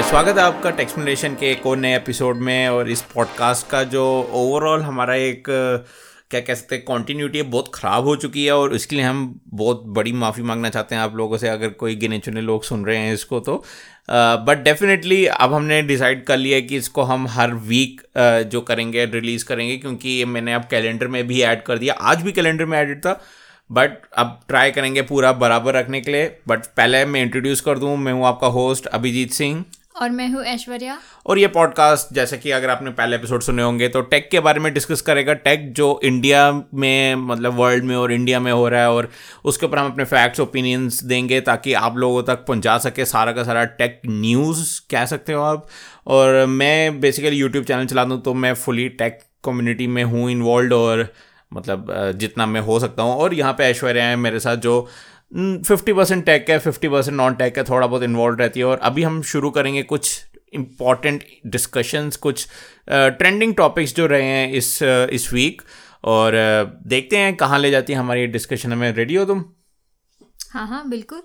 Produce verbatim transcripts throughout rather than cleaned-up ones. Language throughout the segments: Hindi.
ओके, स्वागत है आपका टेक्सप्लेनेशन के एक और नए एपिसोड में। और इस पॉडकास्ट का जो ओवरऑल हमारा एक क्या कह सकते हैं कॉन्टीन्यूटी है, बहुत ख़राब हो चुकी है और इसके लिए हम बहुत बड़ी माफ़ी मांगना चाहते हैं आप लोगों से, अगर कोई गिने चुने लोग सुन रहे हैं इसको तो। बट डेफिनेटली अब हमने डिसाइड कर लिया कि इसको हम हर वीक uh, जो करेंगे रिलीज़ करेंगे, क्योंकि मैंने अब कैलेंडर में भी ऐड कर दिया। आज भी कैलेंडर में एडिट था, बट अब ट्राई करेंगे पूरा बराबर रखने के लिए। बट पहले मैं इंट्रोड्यूस कर दूं, मैं हूं आपका होस्ट अभिजीत सिंह और मैं हूं ऐश्वर्या। और ये पॉडकास्ट, जैसे कि अगर आपने पहले एपिसोड सुने होंगे, तो टेक के बारे में डिस्कस करेगा। टेक जो इंडिया में, मतलब वर्ल्ड में और इंडिया में हो रहा है, और उसके ऊपर हम अपने फैक्ट्स ओपिनियंस देंगे ताकि आप लोगों तक पहुंचा सके सारा का सारा टेक न्यूज़ कह सकते हो आप। और मैं बेसिकली यूट्यूब चैनल चलाता हूं, तो मैं फुली टेक कम्युनिटी में हूँ इन्वॉल्व, और मतलब जितना मैं हो सकता हूँ। और यहाँ पे ऐश्वर्या है मेरे साथ, जो फिफ्टी परसेंट टेक है, फिफ्टी परसेंट नॉन टेक है, थोड़ा बहुत इन्वॉल्व रहती है। और अभी हम शुरू करेंगे कुछ इम्पॉर्टेंट डिस्कशंस, कुछ ट्रेंडिंग uh, टॉपिक्स जो रहे हैं इस uh, इस वीक। और uh, देखते हैं कहाँ ले जाती है हमारी डिस्कशन। हमें रेडी हो तुम? हाँ हाँ बिल्कुल।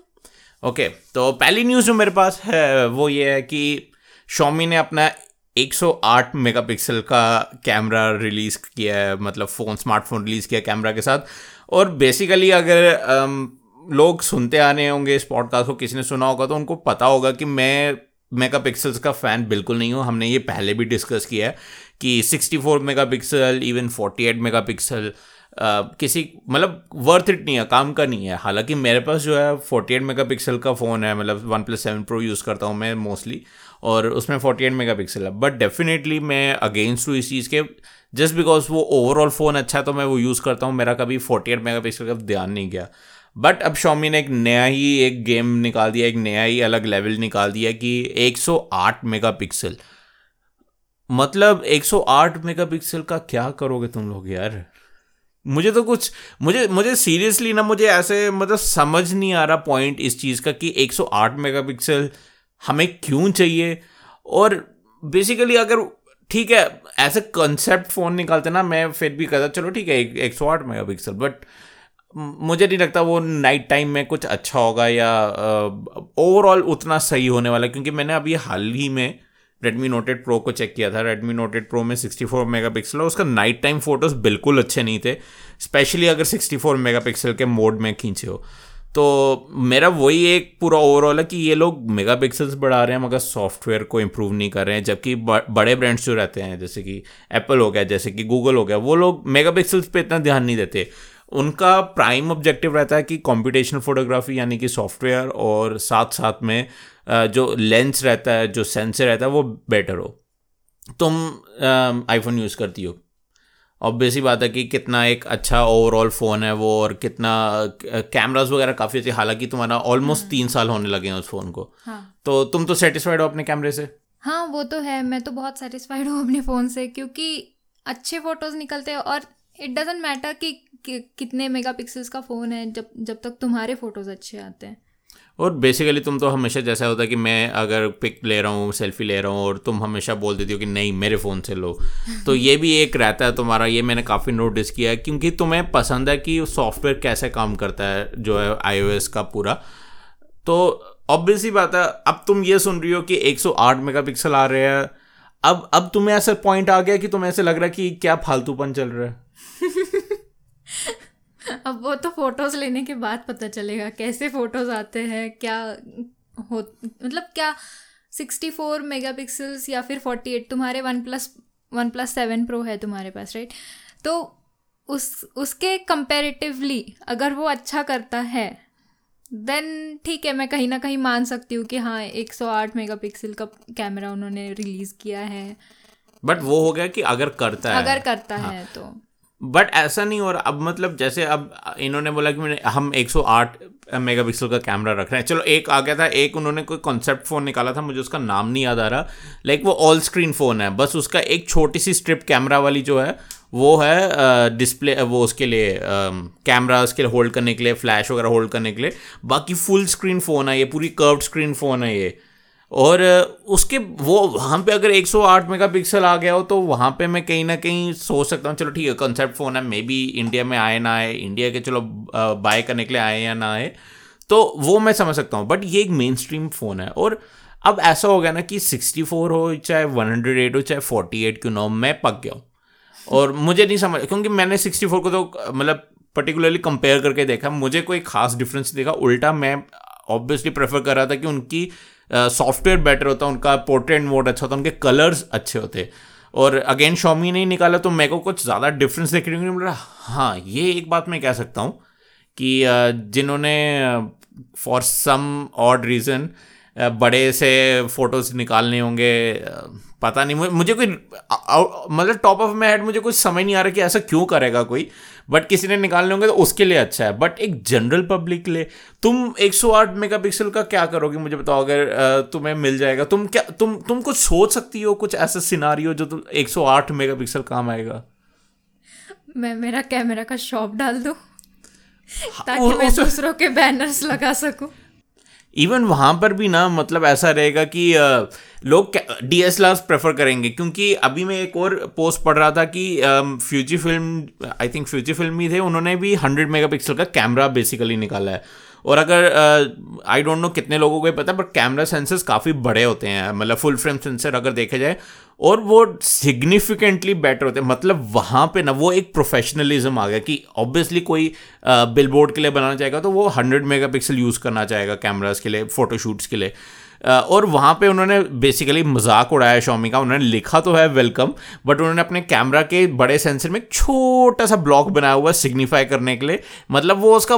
ओके, तो पहली न्यूज़ जो मेरे पास है वो ये है कि Xiaomi ने अपना एक सौ आठ मेगापिक्सल का कैमरा रिलीज़ किया है, मतलब फ़ोन स्मार्टफोन रिलीज़ किया कैमरा के साथ। और बेसिकली अगर अम, लोग सुनते आने होंगे इस पॉडकास्ट को, किसी ने सुना होगा तो उनको पता होगा कि मैं मेगापिक्सल्स का फ़ैन बिल्कुल नहीं हूँ। हमने ये पहले भी डिस्कस किया है कि sixty four megapixel, even forty eight megapixel Uh, किसी मतलब वर्थ इट नहीं है, काम का नहीं है। हालांकि मेरे पास जो है फोर्टी एट मेगापिक्सल का फ़ोन है, मतलब OnePlus सेवन Pro यूज़ करता हूँ मैं मोस्टली, और उसमें फोर्टी एट मेगापिक्सल है। बट डेफिनेटली मैं अगेंस्ट हूँ इस चीज़ के, जस्ट बिकॉज वो ओवरऑल फ़ोन अच्छा है तो मैं वो यूज़ करता हूँ। मेरा कभी फोर्टी एट मेगापिक्सल का ध्यान नहीं गया। बट अब Xiaomi ने एक नया ही एक गेम निकाल दिया, एक नया ही अलग लेवल निकाल दिया कि एक सौ आठ मेगापिक्सल। मतलब एक सौ आठ मेगापिक्सल का क्या करोगे तुम लोग यार? मुझे तो कुछ मुझे मुझे सीरियसली ना, मुझे ऐसे मतलब समझ नहीं आ रहा पॉइंट इस चीज़ का कि एक सौ आठ मेगापिक्सल हमें क्यों चाहिए। और बेसिकली अगर ठीक है ऐसे कंसेप्ट फ़ोन निकालते ना, मैं फिर भी कहता चलो ठीक है एक सौ आठ मेगापिक्सल, बट मुझे नहीं लगता वो नाइट टाइम में कुछ अच्छा होगा या ओवरऑल उतना सही होने वाला। क्योंकि मैंने अभी हाल ही में Redmi Note एट Pro को चेक किया था। Redmi Note एट Pro में सिक्स्टी फोर मेगापिक्सल, और उसका नाइट टाइम फ़ोटोज़ बिल्कुल अच्छे नहीं थे, स्पेशली अगर सिक्स्टी फोर मेगापिक्सल के मोड में खींचे हो तो। मेरा वही एक पूरा ओवरऑल है कि ये लोग मेगापिक्सल्स बढ़ा रहे हैं मगर सॉफ्टवेयर को इम्प्रूव नहीं कर रहे हैं। जबकि बड़े ब्रांड्स जो रहते हैं, जैसे कि Apple हो गया, जैसे कि Google हो गया, वो लोग मेगापिक्सल्स पे इतना ध्यान नहीं देते। उनका प्राइम ऑब्जेक्टिव रहता है कि कॉम्पिटिशनल फोटोग्राफी, यानी कि सॉफ्टवेयर, और साथ साथ में जो लेंस रहता है, जो सेंसर रहता है, वो बेटर हो। तुम आईफोन यूज़ करती हो, ऑब्वियसली बात है कि कितना एक अच्छा ओवरऑल फ़ोन है वो, और कितना कैमरास वगैरह काफ़ी अच्छे। हालांकि तुम्हारा ऑलमोस्ट तीन साल होने लगे हैं उस फ़ोन को, हाँ। तो तुम तो सेटिस्फाइड हो अपने कैमरे से? हाँ वो तो है, मैं तो बहुत सेटिस्फाइड हूँ अपने फ़ोन से, क्योंकि अच्छे फ़ोटोज़ निकलते हैं। और इट डजेंट मैटर कि कितने मेगापिक्सल्स का फ़ोन है, जब जब तक तुम्हारे फ़ोटोज़ अच्छे आते हैं। और बेसिकली तुम तो हमेशा, जैसा होता है कि मैं अगर पिक ले रहा हूँ, सेल्फी ले रहा हूँ, और तुम हमेशा बोल देती हो कि नहीं मेरे फ़ोन से लो, तो ये भी एक रहता है तुम्हारा। ये मैंने काफ़ी नोटिस किया है, क्योंकि तुम्हें पसंद है कि सॉफ्टवेयर कैसे काम करता है, जो है आईओएस का पूरा। तो ऑब्वियसली बात है, अब तुम ये सुन रही हो कि एक सौ आठ मेगापिक्सल आ रहे हैं, अब अब तुम्हें ऐसा पॉइंट आ गया कि तुम्हें ऐसे लग रहा है कि क्या फालतूपन चल रहा है। अब वो तो फोटोज़ लेने के बाद पता चलेगा कैसे फ़ोटोज़ आते हैं, क्या हो मतलब क्या सिक्स्टी फोर मेगापिक्सल्स या फिर फोर्टी एट। तुम्हारे OnePlus OnePlus सेवन Pro है तुम्हारे पास, राइट? तो उस उसके कंपैरेटिवली अगर वो अच्छा करता है देन ठीक है, मैं कहीं ना कहीं मान सकती हूँ कि हाँ एक सौ आठ मेगापिक्सल का कैमरा उन्होंने रिलीज़ किया है। बट वो हो गया कि अगर करता है अगर करता हाँ। है तो बट ऐसा नहीं हो रहा अब। मतलब जैसे अब इन्होंने बोला कि मैंने हम एक सौ आठ मेगापिक्सल का कैमरा रख रहे हैं। चलो एक आ गया था, एक उन्होंने कोई कॉन्सेप्ट फ़ोन निकाला था, मुझे उसका नाम नहीं याद आ रहा, लाइक वो ऑल स्क्रीन फ़ोन है, बस उसका एक छोटी सी स्ट्रिप कैमरा वाली जो है वो है डिस्प्ले, वो उसके लिए कैमरा, उसके लिए होल्ड करने के लिए, फ्लैश वगैरह होल्ड करने के लिए। बाकी फुल स्क्रीन फ़ोन है ये, पूरी कर्व्ड स्क्रीन फ़ोन है ये। और उसके वो वहाँ पे अगर एक सौ आठ मेगापिक्सल आ गया हो तो वहाँ पे मैं कहीं ना कहीं सोच सकता हूँ चलो ठीक है कंसेप्ट फ़ोन है, मे बी इंडिया में आए ना आए, इंडिया के चलो बाय करने के लिए आए या ना आए तो वो मैं समझ सकता हूँ। बट ये एक मेन स्ट्रीम फ़ोन है। और अब ऐसा हो गया ना कि सिक्सटी फोर हो चाहे वन हंड्रेड एट हो चाहे फोर्टी एट क्यों ना हो, मैं पक गया हूँ और मुझे नहीं समझ, क्योंकि मैंने सिक्सटी फोर को तो मतलब पर्टिकुलरली कंपेयर करके देखा, मुझे कोई खास डिफरेंस देखा। उल्टा मैं ऑब्वियसली प्रेफर कर रहा था कि उनकी सॉफ्टवेयर uh, बेटर होता, उनका पोर्ट्रेट मोड अच्छा होता, उनके कलर्स अच्छे होते। और अगेन Xiaomi ने निकाला तो मेरे को कुछ ज़्यादा डिफरेंस देखने को नहीं मिल रहा। हाँ, ये एक बात मैं कह सकता हूँ कि जिन्होंने फॉर सम ऑड रीज़न बड़े से फोटोज़ निकालने होंगे, पता नहीं मुझे, मुझे कोई मतलब टॉप ऑफ माय हेड मुझे कुछ समझ नहीं आ रहा कि ऐसा क्यों करेगा कोई, बट किसी ने निकालने होंगे तो उसके लिए अच्छा है। बट एक जनरल पब्लिक के लिए तुम एक सौ आठ मेगापिक्सल का क्या करोगे, मुझे बताओ। अगर तुम्हें मिल जाएगा, तुम क्या तुम तुम कुछ सोच सकती हो कुछ ऐसा सिनारियो जो तुम एक सौ आठ मेगापिक्सल काम आएगा? मैं मेरा कैमरा का शॉप डाल दूं ताकि मैं दूसरों के बैनर्स लगा सकूं। इवन वहाँ पर भी ना मतलब ऐसा रहेगा कि लोग D S L R prefer करेंगे, क्योंकि अभी मैं एक और पोस्ट पढ़ रहा था कि Fuji film I think Fuji film ही थे, उन्होंने भी हंड्रेड मेगापिक्सल का कैमरा बेसिकली निकाला है। और अगर आई डोंट नो कितने लोगों को पता है, बट कैमरा सेंसर्स काफ़ी बड़े होते हैं, मतलब फुल फ्रेम सेंसर अगर देखा जाए, और वो सिग्निफिकेंटली बेटर होते हैं। मतलब वहाँ पे ना वो एक प्रोफेशनलिज्म आ गया कि ऑब्वियसली कोई बिलबोर्ड के लिए बनाना चाहेगा तो वो हंड्रेड मेगापिक्सल यूज़ करना चाहेगा कैमरास के लिए, फ़ोटोशूट्स के लिए। और वहाँ पे उन्होंने बेसिकली मजाक उड़ाया Xiaomi का। उन्होंने लिखा तो है वेलकम, बट उन्होंने अपने कैमरा के बड़े सेंसर में एक छोटा सा ब्लॉक बनाया हुआ है सिग्निफाई करने के लिए। मतलब वो उसका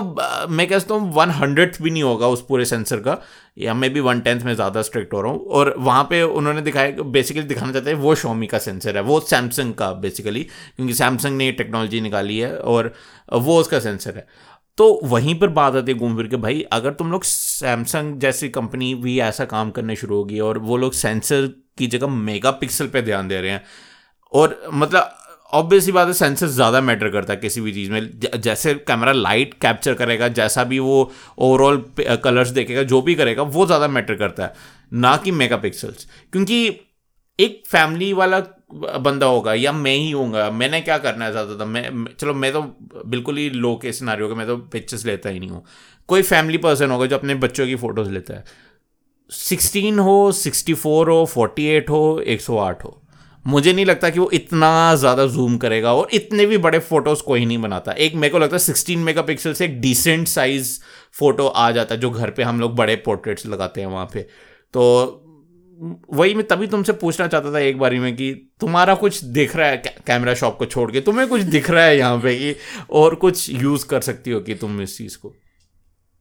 मैं कहता हूँ वन हंड्रेड भी नहीं होगा उस पूरे सेंसर का, या मे बी वन टेंथ, में ज़्यादा स्ट्रिक्ट हो रहा हूँ। और वहाँ पे उन्होंने दिखाया, बेसिकली दिखाना चाहते हैं वो Xiaomi का सेंसर है, वो सैमसंग का बेसिकली, क्योंकि सैमसंग ने ये टेक्नोलॉजी निकाली है और वो उसका सेंसर है। तो वहीं पर बात आती है घूम फिर के, भाई अगर तुम लोग सैमसंग जैसी कंपनी भी ऐसा काम करने शुरू होगी और वो लोग सेंसर की जगह मेगापिक्सल पे ध्यान दे रहे हैं, और मतलब ऑब्वियसली बात है सेंसर ज़्यादा मैटर करता है किसी भी चीज़ में। जैसे कैमरा लाइट कैप्चर करेगा, जैसा भी वो ओवरऑल कलर्स देखेगा, जो भी करेगा वो ज़्यादा मैटर करता है, ना कि मेगापिक्सल्स। क्योंकि एक फैमिली वाला बंदा होगा या मैं ही होऊंगा, मैंने क्या करना है ज़्यादातर, मैं चलो मैं तो बिल्कुल ही लो के सिनारियो के, मैं तो पिक्चर्स लेता ही नहीं हूँ। कोई फैमिली पर्सन होगा जो अपने बच्चों की फ़ोटोज़ लेता है, सिक्सटीन हो, सिक्सटी फोर हो, फोर्टी एट हो, एक सौ आठ हो, मुझे नहीं लगता कि वो इतना ज़्यादा जूम करेगा। और इतने भी बड़े फ़ोटोज़ कोई नहीं बनाता। एक मेरे को लगता है सिक्सटीन मेगापिक्सल से एक डिसेंट साइज़ फ़ोटो आ जाता है, जो घर पे हम लोग बड़े पोर्ट्रेट्स लगाते हैं वहाँ पे। तो वही मैं तभी तुमसे पूछना चाहता था एक बारी में कि तुम्हारा कुछ दिख रहा है कैमरा शॉप को छोड़ के, तुम्हें कुछ दिख रहा है यहाँ पे कि और कुछ यूज़ कर सकती हो कि तुम इस चीज़ को?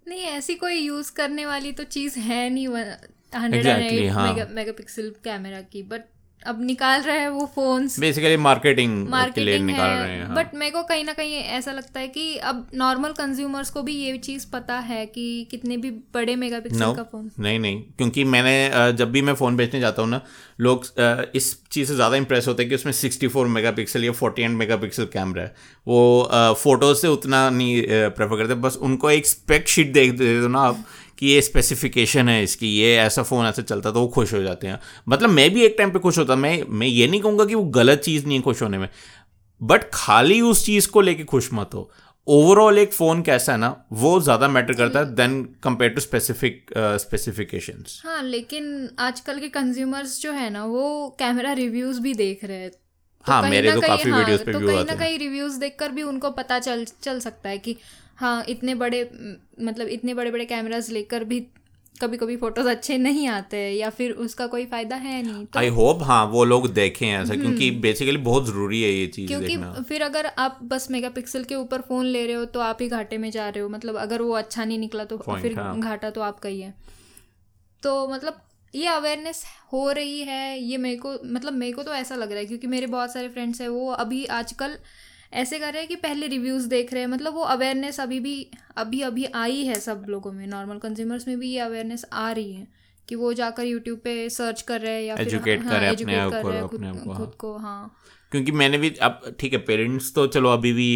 नहीं, ऐसी कोई यूज़ करने वाली तो चीज़ है नहीं hundred and eight megapixel camera की, बट अब निकाल रहे हैं वो फोन्स बेसिकली मार्केटिंग के लिए निकाल रहे हैं। बट मेरे को कहीं ना कहीं ऐसा लगता है कि अब नॉर्मल कंज्यूमर्स को भी ये चीज़ पता है कि कितने भी बड़े मेगापिक्सल का फोन, नहीं नहीं क्योंकि मैंने जब भी मैं फ़ोन बेचने जाता हूँ ना, लोग इस चीज़ से ज़्यादा इंप्रेस होते हैं कि उसमें सिक्सटी फोर मेगा पिक्सल या forty eight megapixel camera है। वो फ़ोटोज़ से उतना नहीं प्रेफर करते, बस उनको एक स्पेक शीट देख देते हो ना आप कि ये स्पेसिफिकेशन है इसकी, ये ऐसा फ़ोन ऐसा चलता, तो वो खुश हो जाते हैं। मतलब मैं भी एक टाइम पे खुश होता, मैं मैं ये नहीं कहूँगा कि वो गलत चीज़ नहीं है खुश होने में, बट खाली उस चीज़ को लेके खुश मत हो। ओवरऑल एक फ़ोन कैसा है ना, वो ज़्यादा मैटर करता है then compare to specific specifications. हाँ, लेकिन आजकल के कंज्यूमर्स जो है ना, वो कैमरा रिव्यूज़ भी देख रहे हैं। तो हाँ, मेरे तो काफ़ी वीडियोज़ पे व्यू आते हैं, तो कहीं ना कहीं रिव्यूज़ देखकर भी उनको पता चल चल सकता है कि हाँ, इतने बड़े मतलब इतने बड़े बड़े कैमरास लेकर भी कभी कभी फोटोज अच्छे नहीं आते हैं, या फिर उसका कोई फायदा है नहीं। आई तो, होप हाँ वो लोग देखें ऐसा, क्योंकि बेसिकली बहुत ज़रूरी है ये चीज़ देखना। क्योंकि फिर अगर आप बस मेगापिक्सल के ऊपर फ़ोन ले रहे हो तो आप ही घाटे में जा रहे हो। मतलब अगर वो अच्छा नहीं निकला तो फिर घाटा तो आपका ही है। तो मतलब ये अवेयरनेस हो रही है। ये मेरे को मतलब मेरे को तो ऐसा लग रहा है, क्योंकि मेरे बहुत सारे फ्रेंड्स हैं वो अभी आजकल ऐसे कर रहे हैं कि पहले रिव्यूज़ देख रहे हैं। मतलब वो अवेयरनेस अभी भी अभी अभी आई है सब लोगों में, नॉर्मल कंज्यूमर्स में भी ये अवेयरनेस आ रही है कि वो जाकर यूट्यूब पे सर्च कर रहे हैं या एजुकेट कर रहे हैं अपने आप को, खुद को। हाँ, क्योंकि मैंने भी, अब ठीक है पेरेंट्स तो चलो अभी भी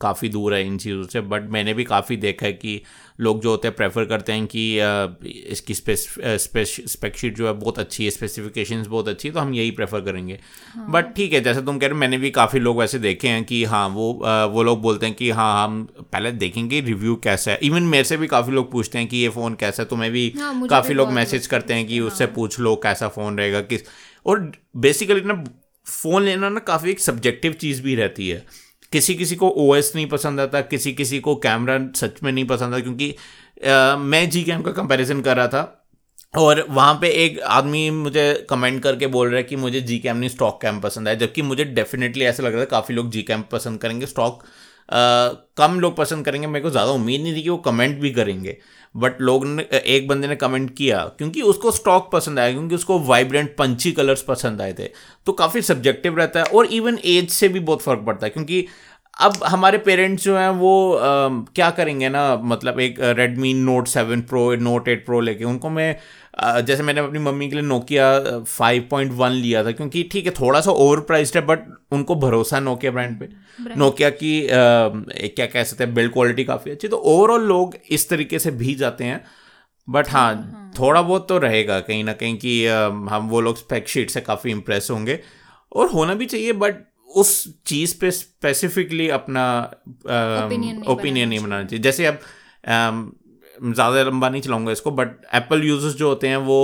काफ़ी दूर है इन चीज़ों से, बट मैंने भी काफ़ी देखा है कि लोग जो होते हैं प्रेफर करते हैं कि इसकी स्पेकशीट जो है बहुत अच्छी है, स्पेसिफिकेशंस बहुत अच्छी है, तो हम यही प्रेफर करेंगे। हाँ। बट ठीक है, जैसे तुम कह रहे हो, मैंने भी काफ़ी लोग वैसे देखे हैं कि हाँ वो वो लोग बोलते हैं कि हाँ हम पहले देखेंगे रिव्यू कैसा है। इवन मेरे से भी काफ़ी लोग पूछते हैं कि ये फ़ोन कैसा है, तो मैं भी हाँ, काफ़ी लोग मैसेज करते हैं कि हाँ। उससे पूछ लो कैसा फ़ोन रहेगा किस। और बेसिकली ना फ़ोन लेना ना काफ़ी एक सब्जेक्टिव चीज़ भी रहती है। किसी किसी को ओएस नहीं पसंद आता, किसी किसी को कैमरा सच में नहीं पसंद आता। क्योंकि आ, मैं जी कैम का कंपैरिजन कर रहा था और वहाँ पे एक आदमी मुझे कमेंट करके बोल रहा है कि मुझे जी कैम नहीं स्टॉक कैम पसंद है, जबकि मुझे डेफिनेटली ऐसा लग रहा है काफ़ी लोग जी कैम पसंद करेंगे, स्टॉक कम लोग पसंद करेंगे। मेरे को ज़्यादा उम्मीद नहीं थी कि वो कमेंट भी करेंगे, बट लोग ने, एक बंदे ने कमेंट किया क्योंकि उसको स्टॉक पसंद आया, क्योंकि उसको वाइब्रेंट पंची कलर्स पसंद आए थे। तो काफ़ी सब्जेक्टिव रहता है और इवन एज से भी बहुत फ़र्क पड़ता है। क्योंकि अब हमारे पेरेंट्स जो हैं वो आ, क्या करेंगे ना, मतलब एक Redmi note seven pro note eight pro लेके उनको मैं आ, जैसे मैंने अपनी मम्मी के लिए नोकिया फाइव पॉइंट वन लिया था क्योंकि ठीक है थोड़ा सा ओवर प्राइस्ड है, बट उनको भरोसा है नोकिया ब्रांड पे, नोकिया की आ, क्या कह सकते हैं बिल्ड क्वालिटी काफ़ी अच्छी। तो ओवरऑल लोग इस तरीके से भी जाते हैं, बट हाँ, हाँ थोड़ा बहुत तो रहेगा कहीं ना कहीं कि आ, हम वो लोग स्पेक शीट से काफ़ी इम्प्रेस होंगे और होना भी चाहिए, बट उस चीज़ पे स्पेसिफिकली अपना ओपिनियन नहीं बनाना चाहिए। जैसे अब ज़्यादा लंबा नहीं चलाऊंगा इसको, बट एप्पल यूजर्स जो होते हैं वो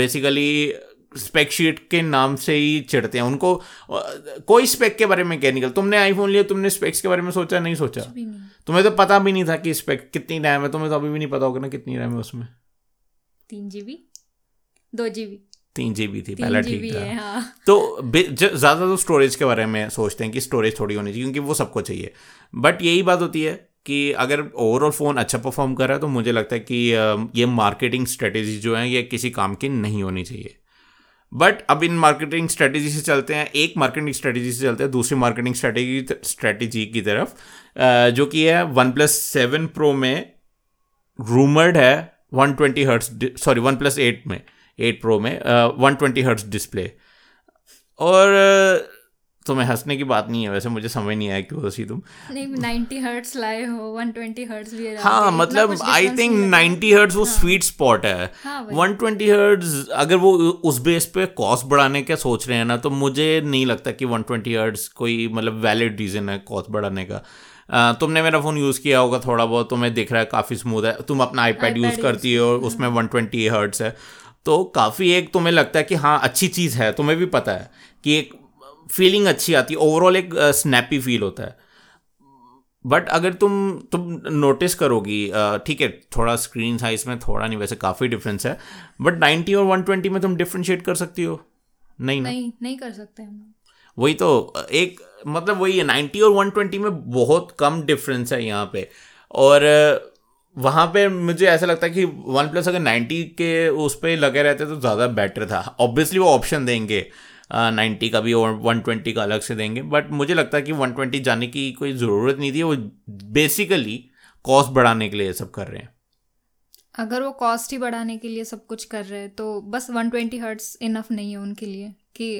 बेसिकली स्पेक शीट के नाम से ही चिढ़ते हैं। उनको कोई स्पेक के बारे में क्या निकल, तुमने आईफोन लिया तुमने स्पेक्स के बारे में सोचा नहीं सोचा, तुम्हें तो पता भी नहीं था कि स्पेक कितनी रैम है। तुम्हें तो अभी भी नहीं पता होगा ना कितनी रैम है उसमें, तीन जी बी दो जी बी तीन जी बी थी पहला, ठीक था हाँ। तो ज़्यादा तो स्टोरेज के बारे में सोचते हैं कि स्टोरेज थोड़ी होनी चाहिए क्योंकि वो सबको चाहिए। बट यही बात होती है कि अगर ओवरऑल फ़ोन अच्छा परफॉर्म कर रहा है तो मुझे लगता है कि ये मार्केटिंग स्ट्रेटेजी जो है ये किसी काम की नहीं होनी चाहिए। बट अब इन मार्केटिंग स्ट्रेटेजी से चलते हैं, एक मार्केटिंग स्ट्रेटेजी से चलते हैं दूसरी मार्केटिंग स्ट्रेटेजी स्ट्रेटेजी की तरफ, जो कि है वन प्लस सेवन प्रो में रूमर्ड है one twenty hertz sorry one plus eight में एट प्रो में वन ट्वेंटी हर्ट्स डिस्प्ले। और uh, तुम्हें हंसने की बात नहीं है, वैसे मुझे समझ नहीं आया क्यों हंसी तुम। नहीं नाइन्टी हर्ट्स लाए हो, वन ट्वेंटी हर्ट्स भी है हाँ, मतलब आई थिंक नाइन्टी हर्ट्स वो स्वीट स्पॉट है। वन ट्वेंटी हर्ट्स अगर वो उस बेस पे कॉस्ट बढ़ाने का सोच रहे हैं ना, तो मुझे नहीं लगता कि वन ट्वेंटी हर्ट्स कोई मतलब वैलिड रीज़न है कॉस्ट बढ़ाने का। Uh, तुमने मेरा फ़ोन यूज़ किया होगा थोड़ा बहुत, तुम्हें दिख रहा है काफ़ी स्मूथ है। तुम अपना आईपैड यूज़ करती हो, उसमें वन ट्वेंटी हर्ट्स है तो काफ़ी एक तुम्हें लगता है कि हाँ अच्छी चीज़ है। तुम्हें भी पता है कि एक फीलिंग अच्छी आती है, ओवरऑल एक स्नैपी फील होता है। बट अगर तुम तुम नोटिस करोगी, ठीक है थोड़ा स्क्रीन साइज़ में थोड़ा नहीं वैसे काफ़ी डिफरेंस है, बट नाइन्टी और वन ट्वेंटी में तुम डिफ्रेंशिएट कर सकती हो? नहीं ना? नहीं नहीं कर सकते हम। वही तो एक मतलब वही है, नाइन्टी और वन ट्वेंटी में बहुत कम डिफरेंस है यहाँ पे। और वहाँ पे मुझे ऐसा लगता है कि वन प्लस अगर नाइन्टी के उस पर लगे रहते तो ज़्यादा बेटर था। ऑब्वियसली वो ऑप्शन देंगे नाइन्टी का भी और वन ट्वेंटी का अलग से देंगे, बट मुझे लगता है कि वन ट्वेंटी जाने की कोई ज़रूरत नहीं थी। वो बेसिकली कॉस्ट बढ़ाने के लिए सब कर रहे हैं। अगर वो कॉस्ट ही बढ़ाने के लिए सब कुछ कर रहे हैं तो बस वन ट्वेंटी हर्ट्स इनफ नहीं है उनके लिए कि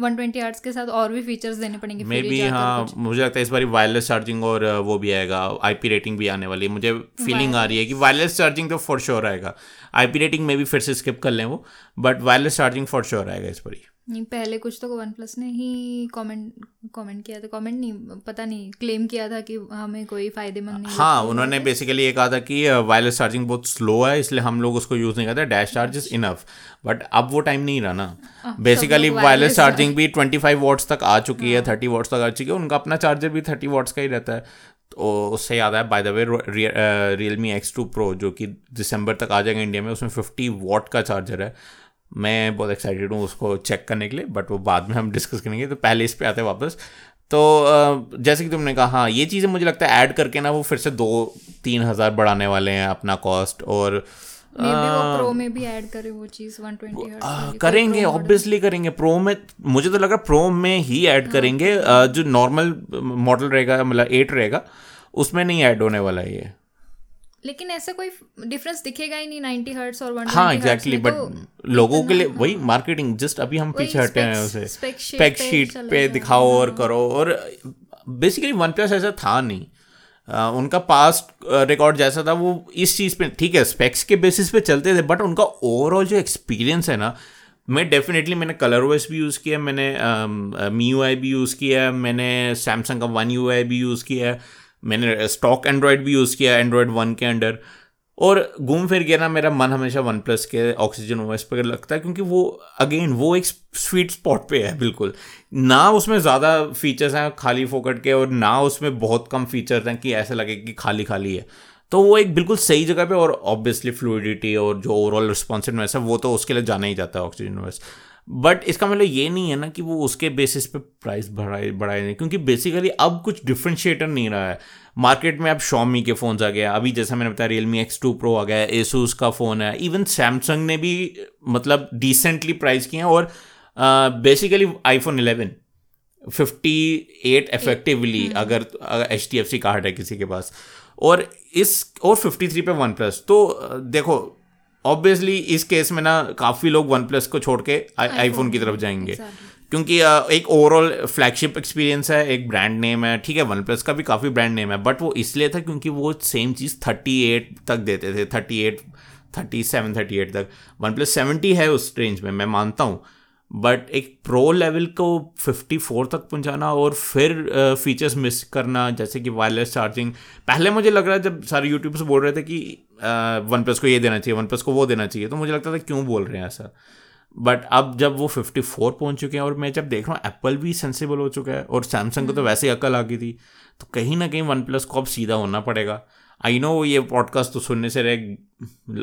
वन ट्वेंटी हर्ट्स के साथ और भी फीचर्स देने पड़ेंगे मे बी। हाँ मुझे लगता है इस बार वायरलेस चार्जिंग और वो भी आएगा, आईपी रेटिंग भी आने वाली है। मुझे फीलिंग आ रही है कि वायरलेस चार्जिंग तो फॉर श्योर आएगा, आईपी रेटिंग में भी फिर से स्किप कर लें वो, but wireless charging for sure आएगा इस बार। नहीं पहले कुछ तो वन प्लस ने ही कमेंट कमेंट किया था, कमेंट नहीं पता नहीं क्लेम किया था कि हमें कोई फ़ायदेमंद नहीं। हाँ उन्होंने बेसिकली ये कहा था कि वायरलेस चार्जिंग बहुत स्लो है इसलिए हम लोग उसको यूज़ नहीं करते, dash charge is enough. But अब वो टाइम नहीं रहा ना, बेसिकली वायरलेस चार्जिंग भी ट्वेंटी फाइव वाट्स तक आ चुकी है, थर्टी वाट्स तक आ चुकी है। उनका अपना चार्जर भी थर्टी वाट्स का ही रहता है। तो उससे याद आया by the way Realme X two pro जो कि दिसंबर तक आ जाएगा इंडिया में, उसमें फिफ्टी वाट का चार्जर है। मैं बहुत एक्साइटेड हूँ उसको चेक करने के लिए, बट वो बाद में हम डिस्कस करेंगे। तो पहले इस पे आते हैं वापस। तो जैसे कि तुमने कहा हाँ ये चीज़ें मुझे लगता है ऐड करके ना वो फिर से दो तीन हज़ार बढ़ाने वाले हैं अपना कॉस्ट। और मे बी वो प्रो में भी ऐड करें वो चीज़ वन ट्वेंटी हर्ट्ज करेंगे, ऑब्वियसली करेंगे प्रो में। मुझे तो लगा प्रो में ही ऐड करेंगे, जो नॉर्मल मॉडल रहेगा मतलब एट रहेगा उसमें नहीं ऐड होने वाला ये। लेकिन ऐसा कोई डिफरेंस दिखेगा ही नहीं नब्बे हर्ट्ज और वन ट्वेंटी। हाँ एग्जैक्टली, बट लोगों के लिए वही मार्केटिंग। जस्ट अभी हम पीछे हटे हैं उसे स्पेक शीट पे दिखाओ और करो। और बेसिकली वन प्लस ऐसा था नहीं, Uh, उनका पास्ट रिकॉर्ड uh, जैसा था वो इस चीज़ पे ठीक है स्पेक्स के बेसिस पे चलते थे, बट उनका ओवरऑल जो एक्सपीरियंस है ना, मैं डेफिनेटली मैंने कलर ओ एस भी यूज़ किया, मैंने मी यू आई भी यूज़ किया, मैंने सैमसंग का वन यू आई भी यूज़ किया है, मैंने स्टॉक एंड्रॉयड भी यूज़ किया एंड्रॉयड वन के अंडर, और घूम फिर गया ना मेरा मन हमेशा वन प्लस के ऑक्सीजन ओएस पर लगता है, क्योंकि वो अगेन वो एक स्वीट स्पॉट पे है बिल्कुल ना। उसमें ज़्यादा फीचर्स हैं खाली फोकट के, और ना उसमें बहुत कम फीचर्स हैं कि ऐसा लगे कि खाली खाली है। तो वो एक बिल्कुल सही जगह पे, और ऑब्वियसली फ्लूइडिटी और जो ओवरऑल रिस्पॉन्सिवनेस है वो तो उसके लिए जाना ही जाता है ऑक्सीजन ओएस। बट इसका मतलब ये नहीं है ना कि वो उसके बेसिस पे प्राइस बढ़ाए बढ़ाए नहीं, क्योंकि बेसिकली अब कुछ डिफ्रेंशिएटर नहीं रहा है मार्केट में। अब Xiaomi के फ़ोन्स आ गया, अभी जैसा मैंने बताया Realme एक्स टू Pro आ गया, Asus का फ़ोन है, इवन Samsung ने भी मतलब डिसेंटली प्राइस किए हैं। और बेसिकली iPhone इलेवन अट्ठावन इफेक्टिवली अगर H D F C card है किसी के पास, और इस और तिरेपन पे वन प्लस। तो देखो ऑब्वियसली इस केस में ना काफ़ी लोग वन प्लस को छोड़ के आईफोन की तरफ जाएंगे, क्योंकि एक ओवरऑल फ्लैगशिप एक्सपीरियंस है, एक ब्रांड नेम है। ठीक है, वन प्लस का भी काफ़ी ब्रांड नेम है, बट वो इसलिए था क्योंकि वो सेम चीज़ अड़तीस तक देते थे, अड़तीस, सैंतीस, अड़तीस तक। वन प्लस सत्तर है उस रेंज में, मैं मानता हूँ, बट एक प्रो लेवल को चौवन तक पहुंचाना और फिर फीचर्स मिस करना, जैसे कि वायरलेस चार्जिंग। पहले मुझे लग रहा है जब सारे यूट्यूबर्स बोल रहे थे कि वन प्लस को ये देना चाहिए, वन प्लस को वो देना चाहिए, तो मुझे लगता था क्यों बोल रहे हैं ऐसा। बट अब जब वो चौवन पहुंच चुके हैं, और मैं जब देख रहा हूँ एप्पल भी सेंसेबल हो चुका है, और सैमसंग को तो वैसे ही अकल आ गई थी, तो कहीं ना कहीं वन प्लस को अब सीधा होना पड़ेगा। आई नो ये पॉडकास्ट तो सुनने से रहे,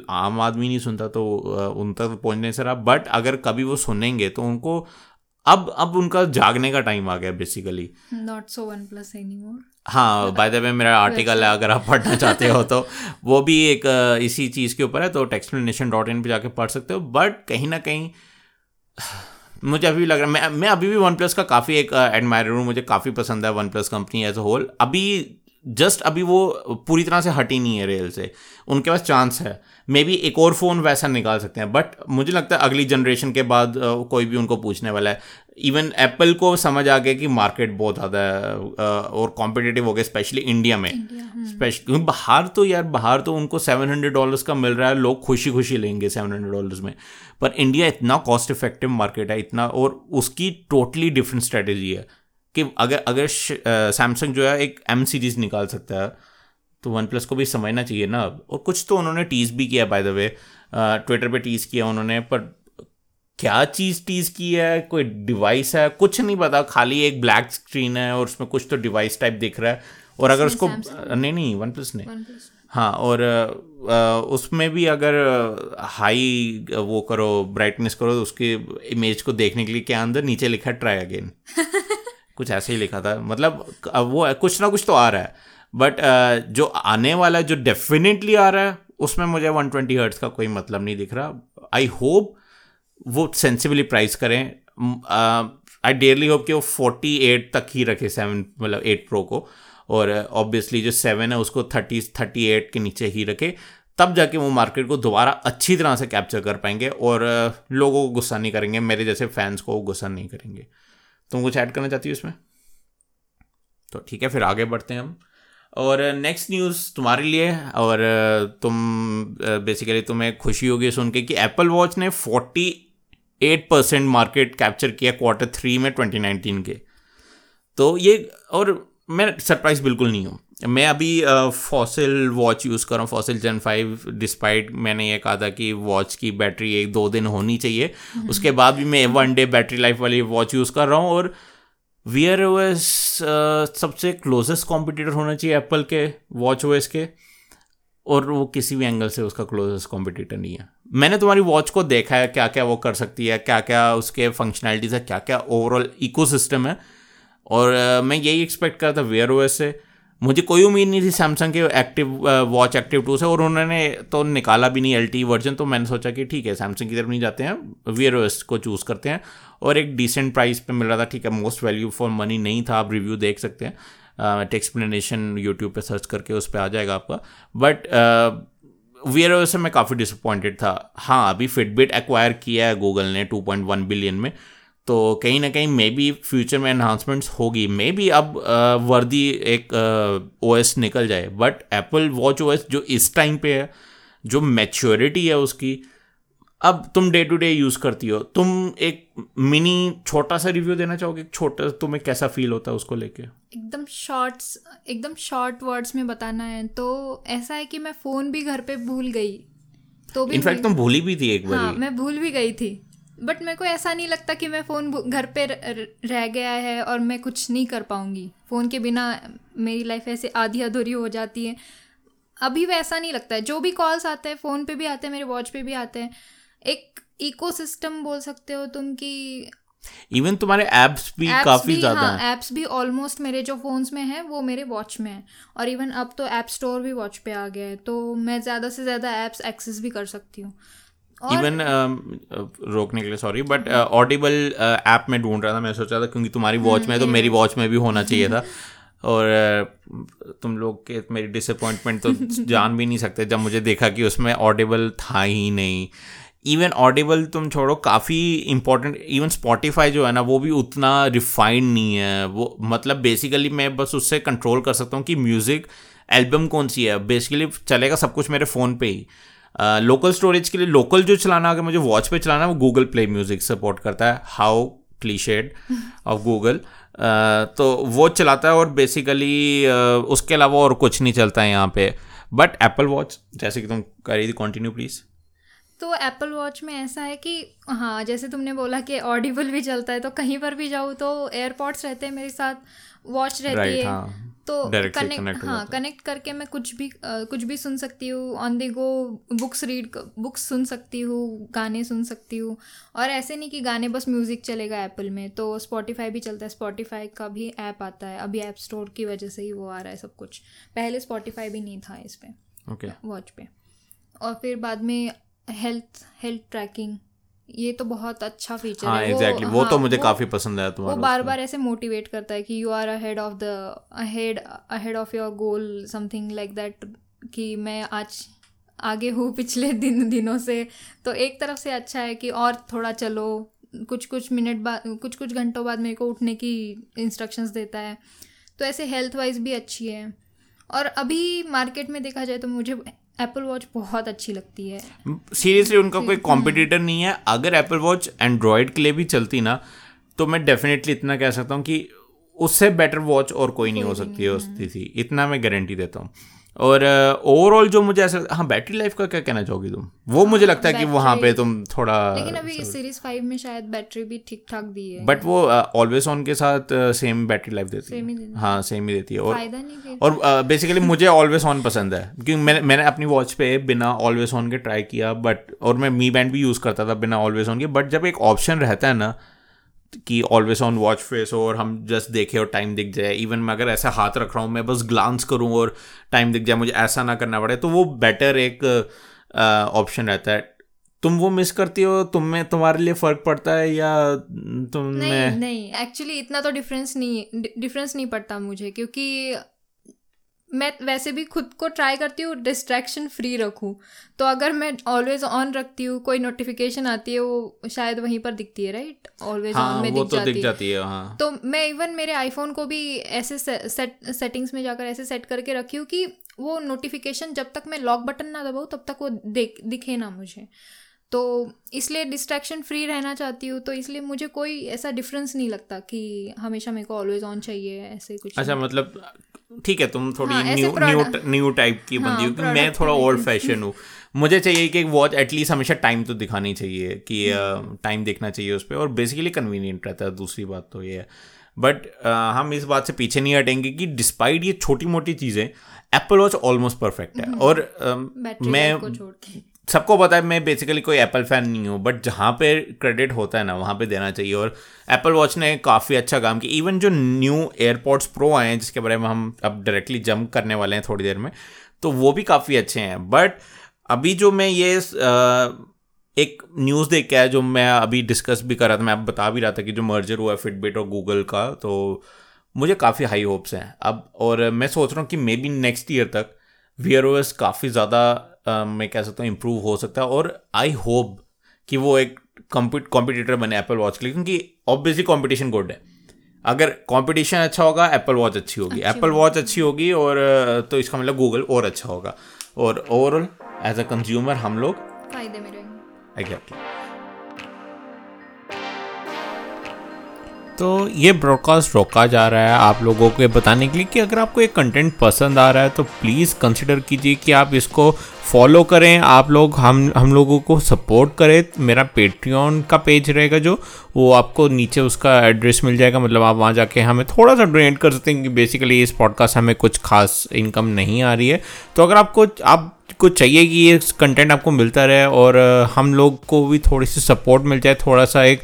आम आदमी नहीं सुनता, तो उन तक पहुंचने से रहा, बट अगर कभी वो सुनेंगे तो उनको अब अब उनका जागने का टाइम आ गया basically. Not so OnePlus anymore. हाँ, बाय द वे मेरा आर्टिकल है अगर आप पढ़ना चाहते हो तो, वो भी एक इसी चीज़ के ऊपर है, तो टेक्सप्लेनेशन डॉट इन पे जाके पढ़ सकते हो। बट कहीं ना कहीं मुझे अभी लग रहा है, मैं मैं अभी भी वन प्लस का काफ़ी एक एडमायर हूँ, मुझे काफ़ी पसंद है one plus company as a whole. अभी जस्ट अभी वो पूरी तरह से हटी नहीं है रेल से, उनके पास चांस है, मे बी एक और फ़ोन वैसा निकाल सकते हैं, बट मुझे लगता है अगली जनरेशन के बाद कोई भी उनको पूछने वाला है। इवन एप्पल को समझ आ गया कि मार्केट बहुत ज़्यादा और कॉम्पिटिटिव हो गया, स्पेशली इंडिया में। स्पेशली बाहर तो यार बाहर तो उनको सेवन हंड्रेड डॉलर्स का मिल रहा है, लोग खुशी खुशी लेंगे सेवन हंड्रेड डॉलर्स में, पर इंडिया इतना कॉस्ट इफेक्टिव मार्केट है इतना, और उसकी टोटली डिफरेंट स्ट्रेटेजी है कि अगर अगर सैमसंग जो है एक एम सीरीज़ निकाल सकता है, तो वन प्लस को भी समझना चाहिए ना अब। और कुछ तो उन्होंने टीज़ भी किया, बाय द वे ट्विटर पे टीज़ किया उन्होंने, पर क्या चीज़ टीज़ की है, कोई डिवाइस है, कुछ नहीं पता, खाली एक ब्लैक स्क्रीन है और उसमें कुछ तो डिवाइस टाइप दिख रहा है। और अगर उसको नहीं नहीं वन प्लस ने हाँ, और उसमें भी अगर हाई वो करो ब्राइटनेस करो तो उसकी इमेज को देखने के लिए क्या अंदर नीचे लिखा ट्राई अगेन, कुछ ऐसे ही लिखा था। मतलब वो कुछ ना कुछ तो आ रहा है, बट जो आने वाला जो डेफिनेटली आ रहा है उसमें मुझे वन ट्वेंटी हर्ट्स का कोई मतलब नहीं दिख रहा। आई होप वो सेंसिबली प्राइस करें, आई डेयरली होप कि वो अड़तालीस तक ही रखे सेवन मतलब एट प्रो को, और ऑब्वियसली जो सेवन है उसको थर्टी अड़तीस के नीचे ही रखे, तब जाके वो मार्केट को दोबारा अच्छी तरह से कैप्चर कर पाएंगे, और लोगों को गुस्सा नहीं करेंगे, मेरे जैसे फैंस को गुस्सा नहीं करेंगे। तुम कुछ ऐड करना चाहती हो इसमें? तो ठीक है, फिर आगे बढ़ते हैं हम, और नेक्स्ट न्यूज़ तुम्हारे लिए, और तुम बेसिकली तुम्हें खुशी होगी सुन के कि एप्पल वॉच ने अड़तालीस परसेंट मार्केट कैप्चर किया क्वार्टर थ्री में ट्वेंटी नाइनटीन के। तो ये, और मैं सरप्राइज बिल्कुल नहीं हूँ, मैं अभी फॉसिल वॉच यूज़ कर रहा हूँ, फॉसिल जेन फाइव, डिस्पाइट मैंने ये कहा था कि वॉच की बैटरी एक दो दिन होनी चाहिए, उसके बाद भी मैं वन डे बैटरी लाइफ वाली वॉच यूज़ कर रहा हूँ। और Wear O S सबसे क्लोजेस्ट कॉम्पिटिटर होना चाहिए एप्पल के वॉच O S के, और वो किसी भी एंगल से उसका क्लोजेस्ट कॉम्पिटिटर नहीं है। मैंने तुम्हारी वॉच को देखा है, क्या क्या वो कर सकती है, क्या क्या उसके फंक्शनैलिटीज़ है, क्या क्या ओवरऑल इकोसिस्टम है, और uh, मैं यही एक्सपेक्ट करता था Wear O S से। मुझे कोई उम्मीद नहीं थी सैमसंग के एक्टिव वॉच एक्टिव टू से, और उन्होंने तो निकाला भी नहीं एल टी ई वर्जन, तो मैंने सोचा कि ठीक है सैमसंग की तरफ नहीं जाते हैं, Wear O S को चूज़ करते हैं, और एक डिसेंट प्राइस पे मिल रहा था। ठीक है, मोस्ट वैल्यू फॉर मनी नहीं था, आप रिव्यू देख सकते हैं टेक्सप्लेनेशन यूट्यूब पे सर्च करके, उस पर आ जाएगा आपका। बट Wear O S से मैं काफ़ी डिसअपॉइंटेड था। हाँ, अभी फिटबिट एक्वायर किया है गूगल ने टू पॉइंट वन बिलियन में, तो कहीं ना कहीं मे बी फ्यूचर में एनहांसमेंट्स होगी, मे बी अब वर्दी एक ओएस निकल जाए, बट एप्पल वॉच ओएस जो इस टाइम पे है, जो मैच्योरिटी है उसकी, अब तुम डे टू डे यूज़ करती हो, तुम एक मिनी छोटा सा रिव्यू देना चाहोगे, छोटा तुम्हें कैसा फील होता है उसको लेके? एकदम शॉर्ट्स एकदम शॉर्ट वर्ड्स में बताना है तो ऐसा है कि मैं फ़ोन भी घर पे भूल गई, तो भी इनफैक्ट तुम भूली भी थी एक बार। हाँ, मैं भूल भी गई थी, बट मेरे को ऐसा नहीं लगता कि मैं फ़ोन घर पे रह गया है और मैं कुछ नहीं कर पाऊँगी, फ़ोन के बिना मेरी लाइफ ऐसे आधी अधूरी हो जाती है। अभी वैसा नहीं लगता है, जो भी कॉल्स आते हैं फ़ोन पे भी आते हैं, मेरे वॉच पे भी आते हैं, एक इकोसिस्टम बोल सकते हो तुम कि इवन तुम्हारे एप्स भी काफ़ी ज़्यादा हैं। हाँ, एप्स भी ऑलमोस्ट मेरे जो फ़ोन्स में हैं वो मेरे वॉच में हैं, और इवन अब तो ऐप स्टोर भी वॉच पे आ गया है, तो मैं ज़्यादा से ज़्यादा ऐप्स एक्सेस भी कर सकती हूँ। इवन uh, रोकने के लिए सॉरी, बट ऑडिबल ऐप में ढूंढ रहा था, मैं सोचा था क्योंकि तुम्हारी वॉच में है तो मेरी वॉच में भी होना चाहिए था, और तुम लोग के मेरी डिसअपॉइंटमेंट तो जान भी नहीं सकते जब मुझे देखा कि उसमें ऑडिबल था ही नहीं। इवन ऑडिबल तुम छोड़ो, काफ़ी इंपॉर्टेंट, इवन स्पॉटिफाई जो है ना वो भी उतना रिफाइंड नहीं है, वो मतलब बेसिकली मैं बस उससे कंट्रोल कर सकता हूँ कि म्यूज़िक एल्बम कौन सी है, बेसिकली चलेगा सब कुछ मेरे फ़ोन पे ही। लोकल स्टोरेज के लिए लोकल जो चलाना, अगर मुझे वॉच पे चलाना है वो गूगल प्ले म्यूज़िक सपोर्ट करता है, हाउ क्लीशेड ऑफ गूगल, तो वो चलाता है, और बेसिकली uh, उसके अलावा और कुछ नहीं चलता है यहाँ पे। बट एप्पल वॉच जैसे कि तुम कह रही थी, कंटिन्यू प्लीज़। तो एप्पल वॉच में ऐसा है कि हाँ जैसे तुमने बोला कि ऑडिबल भी चलता है, तो कहीं पर भी जाऊँ तो एयरपॉड्स रहते हैं मेरे साथ, वॉच रहती right, है हाँ, तो कनेक्ट हाँ कनेक्ट करके मैं कुछ भी आ, कुछ भी सुन सकती हूँ on the go, books read books सुन सकती हूँ, गाने सुन सकती हूँ, और ऐसे नहीं कि गाने बस म्यूज़िक चलेगा एप्पल में, तो स्पॉटिफाई भी चलता है, स्पॉटिफाई का भी ऐप आता है, अभी ऐप स्टोर की वजह से ही वो आ रहा है सब कुछ, पहले स्पॉटिफाई भी नहीं था इस पर okay. वॉच पे। और फिर बाद में हेल्थ हेल्थ ट्रैकिंग, ये तो बहुत अच्छा फीचर हाँ, है exactly. वो, वो हाँ, तो मुझे काफ़ी पसंद आया तुम्हारा, वो बार बार ऐसे मोटिवेट करता है कि you are ahead of the ahead ahead of your goal, something like that, कि मैं आज आगे हूँ पिछले दिन दिनों से, तो एक तरफ से अच्छा है कि और थोड़ा चलो, कुछ कुछ मिनट बाद कुछ कुछ घंटों बाद मेरे को उठने की इंस्ट्रक्शंस देता है, तो ऐसे हेल्थ वाइज भी अच्छी है। और अभी मार्केट में देखा जाए तो मुझे एप्पल वॉच बहुत अच्छी लगती है, सीरियसली उनका कोई कॉम्पिटिटर नहीं है। अगर एप्पल वॉच एंड्रॉयड के लिए भी चलती ना तो मैं डेफिनेटली इतना कह सकता हूँ कि उससे बेटर वॉच और कोई नहीं हो सकती है उसकी थी, इतना मैं गारंटी देता हूँ। और ओवरऑल uh, जो मुझे ऐसा, हाँ बैटरी लाइफ का क्या कहना चाहोगी तुम? वो मुझे लगता है कि वहाँ पे तुम थोड़ा, लेकिन अभी सीरीज फाइव में शायद बैटरी भी ठीक ठाक दी है, बट वो ऑलवेज ऑन के साथ सेम बैटरी लाइफ देती है, हाँ सेम ही देती है, और और बेसिकली मुझे ऑलवेज ऑन पसंद है, क्योंकि मैंने मैंने अपनी वॉच पे बिना ऑलवेज ऑन के ट्राई किया, बट और मैं मी बैंड भी यूज़ करता था बिना ऑलवेज ऑन के, बट जब एक ऑप्शन रहता है ना कि ऑलवेज ऑन वॉच फेस हो और हम जस्ट देखें और टाइम दिख जाए, इवन मैं अगर ऐसा हाथ रख रहा हूँ मैं बस ग्लांस करूँ और टाइम दिख जाए, मुझे ऐसा ना करना पड़े, तो वो बेटर एक ऑप्शन रहता है। तुम वो मिस करती हो? तुम्हें तुम्हारे लिए फ़र्क पड़ता है या तुमने? नहीं नहीं एक्चुअली इतना तो डिफरेंस नहीं डिफरेंस नहीं पड़ता मुझे, क्योंकि मैं वैसे भी खुद को ट्राई करती हूँ डिस्ट्रैक्शन फ्री रखूँ, तो अगर मैं ऑलवेज ऑन रखती हूँ कोई नोटिफिकेशन आती है वो शायद वहीं पर दिखती है, राइट, ऑलवेज ऑन में दिख जाती, दिख जाती है हाँ। तो मैं इवन मेरे आईफोन को भी ऐसे से, सेट सेटिंग्स में जाकर ऐसे सेट करके रखी हूँ कि वो नोटिफिकेशन जब तक मैं लॉक बटन ना दबाऊँ तब तक वो देख दिखे ना मुझे, तो इसलिए डिस्ट्रैक्शन फ्री रहना चाहती हूँ, तो इसलिए मुझे कोई ऐसा डिफरेंस नहीं लगता कि हमेशा मेरे को ऑलवेज ऑन चाहिए ऐसे कुछ। अच्छा मतलब ठीक है, तुम थोड़ी न्यू न्यू न्यू टाइप की बंदी हो, कि मैं थोड़ा ओल्ड फैशन हूँ, मुझे चाहिए कि एक वॉच एटलीस्ट हमेशा टाइम तो दिखानी चाहिए, कि टाइम देखना चाहिए उस पर, और बेसिकली कन्वीनियंट रहता है। दूसरी बात तो ये है, बट हम इस बात से पीछे नहीं हटेंगे कि डिस्पाइट ये छोटी मोटी चीज़ें एप्पल वॉच ऑलमोस्ट परफेक्ट है, और मैं सबको पता है मैं बेसिकली कोई एप्पल फ़ैन नहीं हूँ, बट जहाँ पे क्रेडिट होता है ना वहाँ पे देना चाहिए, और एप्पल वॉच ने काफ़ी अच्छा काम किया। इवन जो न्यू एयरपॉड्स प्रो आए हैं जिसके बारे में हम अब डायरेक्टली जंप करने वाले हैं थोड़ी देर में, तो वो भी काफ़ी अच्छे हैं। बट अभी जो मैं ये आ, एक न्यूज़ देख के आया जो मैं अभी डिस्कस भी कर रहा था, मैं अब बता भी रहा था कि जो मर्जर हुआ है फिटबिट और गूगल का, तो मुझे काफ़ी हाई होप्स हैं अब, और मैं सोच रहा हूँ कि मे बी नेक्स्ट ईयर तक Wear O S काफ़ी ज़्यादा Uh, मैं कह सकता हूँ इम्प्रूव हो सकता है, और आई होप कि वो एक कॉम्पिटिटर बने एप्पल वॉच के लिए, क्योंकि ऑब्वियसली कॉम्पिटिशन गुड है, अगर कॉम्पिटिशन अच्छा होगा एप्पल वॉच अच्छी होगी, एप्पल वॉच अच्छी होगी और तो इसका मतलब गूगल और अच्छा होगा, और ओवरऑल एज अ कंज्यूमर हम लोग फायदे में रहेंगे। एग्जैक्टली। तो ये ब्रॉडकास्ट रोका जा रहा है आप लोगों को बताने के लिए कि अगर आपको ये कंटेंट पसंद आ रहा है तो प्लीज़ कंसिडर कीजिए कि आप इसको फॉलो करें, आप लोग हम हम लोगों को सपोर्ट करें। मेरा पेट्रियन का पेज रहेगा जो वो आपको नीचे उसका एड्रेस मिल जाएगा, मतलब आप वहाँ जाके हमें थोड़ा सा डोनेट कर सकते हैं क्योंकि बेसिकली इस पॉडकास्ट हमें कुछ खास इनकम नहीं आ रही है। तो अगर आपको आप को चाहिए कि ये कंटेंट आपको मिलता रहे और हम लोग को भी थोड़ी सी सपोर्ट मिल जाए, थोड़ा सा एक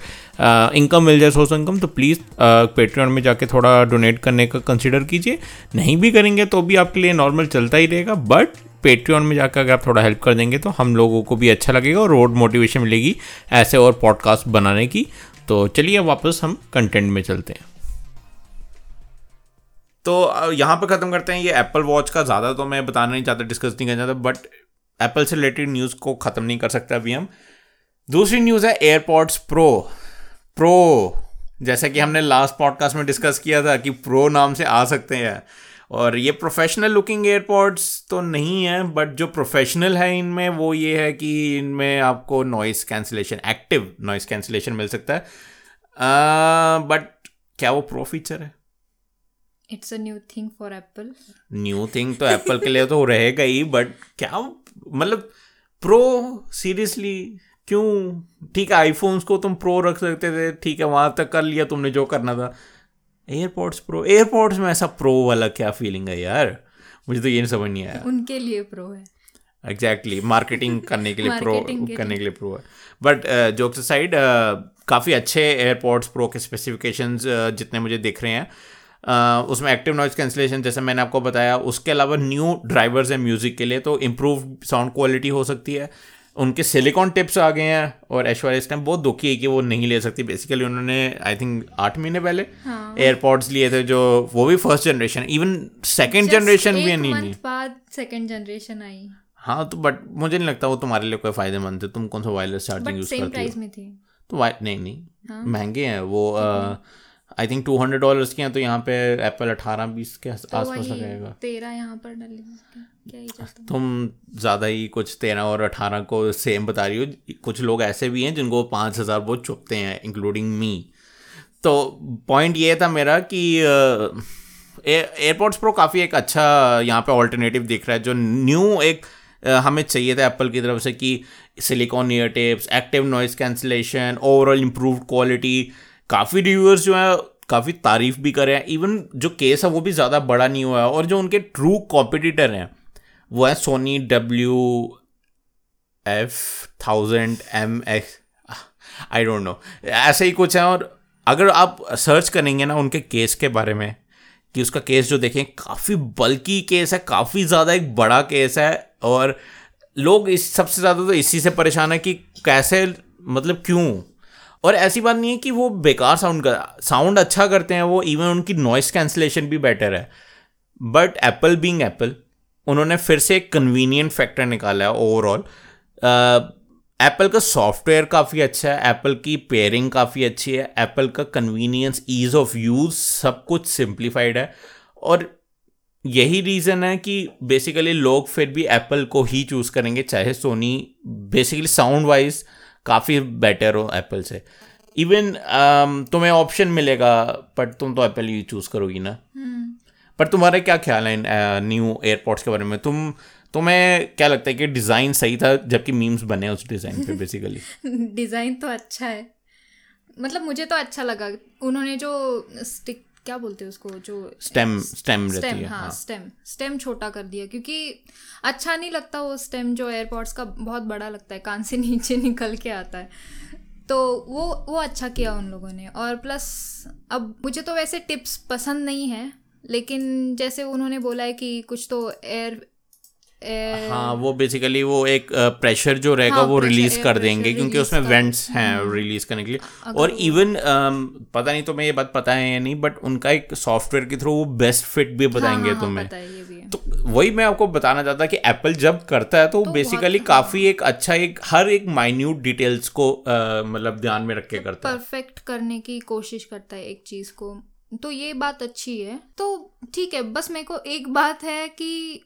इनकम uh, मिल जाए, सोर्स इनकम, तो प्लीज़ पेट्रियन uh, में जाके थोड़ा डोनेट करने का कंसिडर कीजिए। नहीं भी करेंगे तो भी आपके लिए नॉर्मल चलता ही रहेगा, बट पेट्रियन में जाकर अगर आप थोड़ा हेल्प कर देंगे तो हम लोगों को भी अच्छा लगेगा और रोड मोटिवेशन मिलेगी ऐसे और पॉडकास्ट बनाने की। तो चलिए वापस हम कंटेंट में चलते हैं। तो यहाँ पर ख़त्म करते हैं ये एप्पल वॉच का, ज़्यादा तो मैं बताना नहीं चाहता, डिस्कस नहीं करना चाहता, बट एप्पल से रिलेटेड न्यूज़ को ख़त्म नहीं कर सकता अभी हम। दूसरी न्यूज़ है एयरपॉड्स प्रो प्रो जैसा कि हमने लास्ट पॉडकास्ट में डिस्कस किया था कि प्रो नाम से आ सकते हैं, और ये प्रोफेशनल लुकिंग एयरपॉड्स तो नहीं है, बट जो प्रोफेशनल है इनमें वो ये है कि इनमें आपको noise cancellation, active noise cancellation मिल सकता है, बट क्या वो प्रो फीचर है? It's a new thing for Apple. New thing तो एप्पल के लिए तो रहेगा ही, बट क्या मतलब प्रो सीरियसली क्यों? ठीक है, आईफोन्स को तुम प्रो रख सकते थे, ठीक है, वहाँ तक कर लिया तुमने जो करना था। एयरपॉड्स प्रो, एयरपॉड्स में ऐसा प्रो वाला क्या फीलिंग है यार, मुझे तो ये नहीं समझ नहीं आया। उनके लिए प्रो है, एग्जैक्टली, मार्केटिंग करने के लिए प्रो करने के लिए प्रो है। बट जोक्स असाइड, काफ़ी अच्छे एयरपॉड्स प्रो के स्पेसिफिकेशंस uh, जितने मुझे दिख रहे हैं, Uh, उसमें एक्टिव नॉइज़ कैंसिलेशन जैसे मैंने आपको बताया, उसके अलावा न्यू ड्राइवर्स हैं म्यूज़िक के लिए, तो इम्प्रूव साउंड क्वालिटी हो सकती है। उनके सिलिकॉन टिप्स आ गए हैं, और ऐश्वर्या इस टाइम बहुत दुखी है कि वो नहीं ले सकती। बेसिकली उन्होंने आई थिंक आठ महीने पहले एयरपॉड्स लिए थे, जो वो भी first generation, even second generation भी नहीं ली, बाद सेकेंड जनरेशन आई। हाँ, तो बट मुझे नहीं लगता वो तुम्हारे लिए कोई फ़ायदेमंद थे। तुम कौन सा वायरलेस चार्जिंग यूज़ करती हो? तो नहीं नहीं महंगे हैं वो, I think two hundred dollars के हैं, तो यहाँ पे एप्पल अठारह बीस के आसपास रहेगा। तेरह यहाँ पर डालेगा। तुम ज़्यादा ही कुछ तेरह और अठारह को सेम बता रही हो। कुछ लोग ऐसे भी हैं जिनको पाँच हज़ार बहुत चुभते हैं, इंक्लूडिंग मी। तो पॉइंट ये था मेरा कि एयरपॉड्स प्रो काफ़ी एक अच्छा यहाँ पे ऑल्टरनेटिव दिख रहा है, जो न्यू एक हमें चाहिए था एप्पल की तरफ से, कि silicone ear tips, active noise cancellation, overall improve quality. काफ़ी रिव्यूअर्स जो हैं काफ़ी तारीफ भी कर रहे हैं। इवन जो केस है वो भी ज़्यादा बड़ा नहीं हुआ है, और जो उनके ट्रू कॉम्पिटिटर हैं वो है Sony W F thousand M X, I don't know, ऐसे ही कुछ है। और अगर आप सर्च करेंगे ना उनके केस के बारे में, कि उसका केस जो देखें काफ़ी बल्की केस है, काफ़ी ज़्यादा एक बड़ा केस है, और लोग इस सबसे ज़्यादा तो इसी से परेशान है कि कैसे, मतलब क्यों। और ऐसी बात नहीं है कि वो बेकार साउंड कर, साउंड अच्छा करते हैं वो, इवन उनकी नॉइस कैंसिलेशन भी बेटर है, बट एप्पल बीइंग एप्पल उन्होंने फिर से एक कन्वीनियंट फैक्टर निकाला है। ओवरऑल एप्पल का सॉफ्टवेयर काफ़ी अच्छा है, एप्पल की पेयरिंग काफ़ी अच्छी है, एप्पल का कन्वीनियंस, ईज़ ऑफ यूज़, सब कुछ सिंप्लीफाइड है, और यही रीज़न है कि बेसिकली लोग फिर भी एप्पल को ही चूज़ करेंगे, चाहे सोनी बेसिकली साउंड वाइज काफ़ी बेटर हो एप्पल से। इवन um, तुम्हें ऑप्शन मिलेगा, बट तुम तो एप्पल ही चूज़ करोगी ना। hmm. पर तुम्हारे क्या ख्याल है न्यू एयरपॉड्स के बारे में? तुम तुम्हें क्या लगता है कि डिज़ाइन सही था, जबकि मीम्स बने उस डिज़ाइन पे बेसिकली? डिज़ाइन तो अच्छा है, मतलब मुझे तो अच्छा लगा। उन्होंने जो स्टिक क्या बोलते हैं उसको, जो स्टेम स्टेम रहती है, हाँ स्टेम स्टेम छोटा कर दिया, क्योंकि अच्छा नहीं लगता वो स्टेम जो एयरपॉड्स का बहुत बड़ा लगता है, कान से नीचे निकल के आता है, तो वो वो अच्छा किया उन लोगों ने। और प्लस अब मुझे तो वैसे टिप्स पसंद नहीं है, लेकिन जैसे उन्होंने बोला है कि कुछ तो एयर एयर हाँ वो बेसिकली वो एक प्रेशर जो रहेगा हाँ, वो रिलीज कर देंगे, क्योंकि उसमें वेंट्स हैं रिलीज करने के लिए। और इवन पता नहीं तुम्हें ये बात पता है या नहीं, बट उनका एक सॉफ्टवेयर के थ्रू वो बेस्ट फिट भी बताएंगे हाँ, तुम्हें हाँ, है, तो वही मैं आपको बताना चाहता कि एप्पल जब करता है तो, तो बेसिकली काफ़ी एक अच्छा एक हर एक माइन्यूट डिटेल्स को मतलब ध्यान में रख के करता है, परफेक्ट करने की कोशिश करता है एक चीज़ को, तो ये बात अच्छी है। तो ठीक है, बस मेरे को एक बात है कि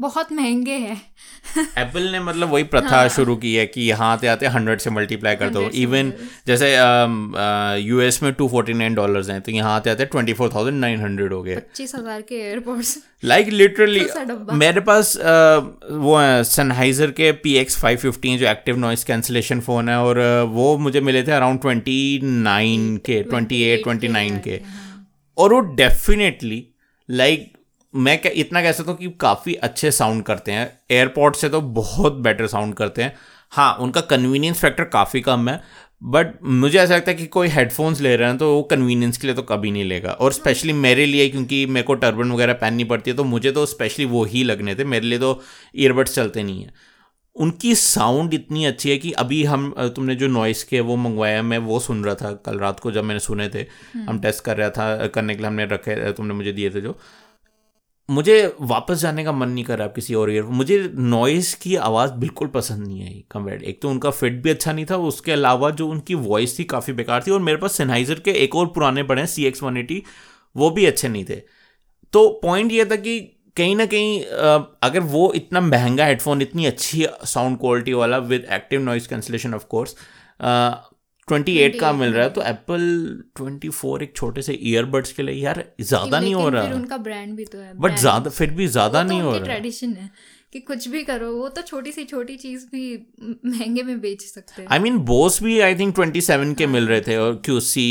बहुत महंगे हैं। एप्पल ने मतलब वही प्रथा हाँ। शुरू की है कि यहाँ आते आते हंड्रेड से मल्टीप्लाई कर दो। इवन जैसे यूएस में टू फोर्टी नाइन डॉलर्स हैं तो यहाँ आते आते twenty four thousand nine hundred हो गए। पच्चीस हज़ार के एयरपोर्ट्स लाइक लिटरली। मेरे पास uh, वो है सनहाइजर के पी एक्स फाइव फिफ्टी जो एक्टिव नॉइस कैंसिलेशन फ़ोन है और uh, वो मुझे मिले थे अराउंड ट्वेंटी नाइन के ट्वेंटी एट ट्वेंटी नाइन के और वो डेफिनेटली लाइक मैं क्या इतना कह सकता हूँ कि काफ़ी अच्छे साउंड करते हैं एयरपोर्ट से, तो बहुत बेटर साउंड करते हैं। हाँ उनका कन्वीनियंस फैक्टर काफ़ी कम है बट मुझे ऐसा लगता है कि कोई हेडफोन्स ले रहे हैं तो वो कन्वीनियंस के लिए तो कभी नहीं लेगा। और स्पेशली मेरे लिए क्योंकि मेरे को टर्बन वगैरह पहननी पड़ती है तो मुझे तो स्पेशली वो ही लगने थे, मेरे लिए तो ईयरबड्स चलते नहीं हैं। उनकी साउंड इतनी अच्छी है कि अभी हम तुमने जो नॉइस के वो मंगवाया मैं वो सुन रहा था कल रात को जब मैंने सुने थे, हम टेस्ट कर रहा था करने के लिए हमने रखे, तुमने मुझे दिए थे, जो मुझे वापस जाने का मन नहीं कर रहा है किसी और ईयर। मुझे नॉइस की आवाज़ बिल्कुल पसंद नहीं आई कंपेयर। एक तो उनका फिट भी अच्छा नहीं था, उसके अलावा जो उनकी वॉइस थी काफ़ी बेकार थी। और मेरे पास सेनहाइजर के एक और पुराने पड़े हैं सी एक्स वन एटी, वो भी अच्छे नहीं थे। तो पॉइंट ये था कि कहीं ना कहीं अगर वो इतना महंगा हेडफोन इतनी अच्छी साउंड क्वालिटी वाला with active noise cancellation of course अट्ठाईस का मिल रहा है तो एप्पल चौबीस एक छोटे से ईयरबड्स के लिए यार ज़्यादा नहीं हो रहा है। उनका ब्रांड भी तो है बट ज़्यादा फिर भी ज़्यादा नहीं हो रहा है। ट्रेडिशन है कि कुछ भी करो, वो तो छोटी सी छोटी चीज़ भी महंगे में बेच सकते हैं। आई मीन बोस भी आई थिंक सत्ताईस के मिल रहे थे और Q C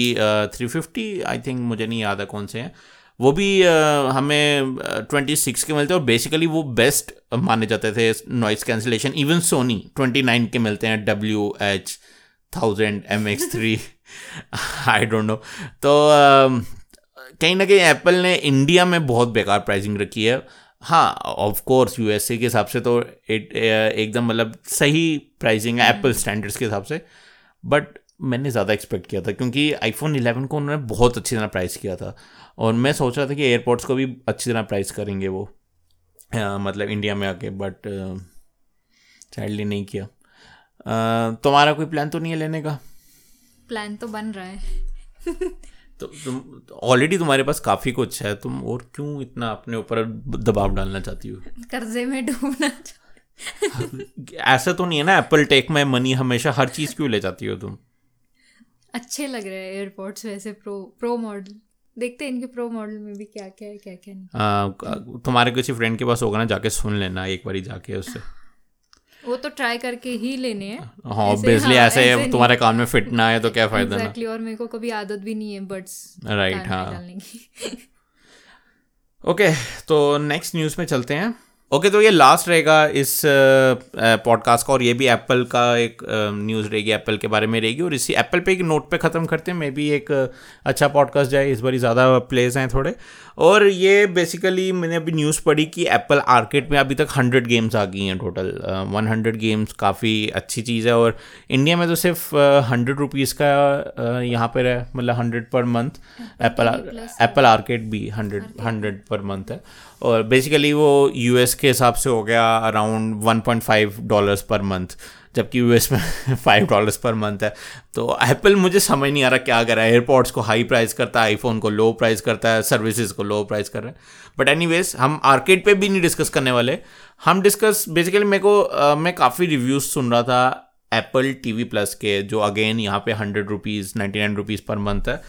three fifty I think मुझे नहीं याद है कौन से हैं, वो भी हमें छब्बीस के मिलते हैं और बेसिकली वो बेस्ट माने जाते थे नॉइस कैंसिलेशन। इवन सोनी उनतीस के मिलते हैं W H thousand M X three I don't know. तो कहीं ना कहीं एप्पल ने इंडिया में बहुत बेकार प्राइसिंग रखी है। हाँ ऑफ कोर्स यूएसए के हिसाब से तो एकदम मतलब सही प्राइसिंग है एप्पल स्टैंडर्ड्स के हिसाब से, बट मैंने ज़्यादा एक्सपेक्ट किया था क्योंकि आईफोन इलेवन को उन्होंने बहुत अच्छी तरह प्राइस किया था और मैं सोच रहा था कि एयरपोर्ट्स को भी अच्छी तरह प्राइस करेंगे वो uh, मतलब इंडिया में आके, बट सैडली नहीं किया। Uh, तुम्हारा कोई प्लान तो नहीं है लेने का? प्लान तो बन रहा है। तो तुम ऑलरेडी तुम्हारे पास काफ़ी कुछ है, तुम और क्यों इतना अपने ऊपर दबाव डालना चाहती हो? कर्जे में डूबना ऐसा तो नहीं है ना एप्पल टेक माय मनी हमेशा हर चीज़ क्यों ले जाती हो तुम? अच्छे लग रहे हैं एयरपोर्ट्स वैसे प्रो प्रो मॉडल, देखते हैं इनके प्रो मॉडल में भी क्या क्या है क्या क्या नहीं। तुम्हारे किसी फ्रेंड के पास होगा ना, जाके सुन लेना एक बार जाके उससे। वो तो ट्राई करके ही लेने हैं ऑब्वियसली। हाँ, ऐसे, हाँ, ऐसे तुम्हारे कान में फिट ना आए तो क्या फायदा। exactly, ना और मेरे को कभी आदत भी नहीं है बड्स राइट हाँ डालने की। ओके तो नेक्स्ट न्यूज़ में चलते हैं। ओके okay, तो ये लास्ट रहेगा इस पॉडकास्ट का और ये भी एप्पल का एक न्यूज़ रहेगी, एप्पल के बारे में रहेगी और इसी एप्पल पे एक नोट पे ख़त्म करते हैं। मे बी एक अच्छा पॉडकास्ट जाए इस बार, ज़्यादा प्लेज हैं थोड़े। और ये बेसिकली मैंने अभी न्यूज़ पढ़ी कि एप्पल आर्केड में अभी तक हंड्रेड गेम्स आ गई हैं टोटल हंड्रेड गेम्स, काफ़ी अच्छी चीज़ है। और इंडिया में तो सिर्फ हंड्रेड रुपीज़ का यहाँ पर है मतलब hundred per month Apple Apple Arcade भी हंड्रेड हंड्रेड पर मंथ है और बेसिकली वो यूएस के हिसाब से हो गया around one point five dollars per month, जबकि यूएस में फाइव डॉलर्स पर मंथ है। तो एप्पल मुझे समझ नहीं आ रहा क्या कर रहा है, एयरपोर्ट्स को हाई प्राइस करता है, आईफोन को लो प्राइस करता है, सर्विसेज को लो प्राइस कर रहा है। बट एनीवेज हम आर्केड पे भी नहीं डिस्कस करने वाले, हम डिस्कस बेसिकली मेरे को आ, मैं काफ़ी रिव्यूज़ सुन रहा था एप्पल टी वी प्लस के, जो अगेन यहाँ पर hundred rupees ninety nine rupees per month है।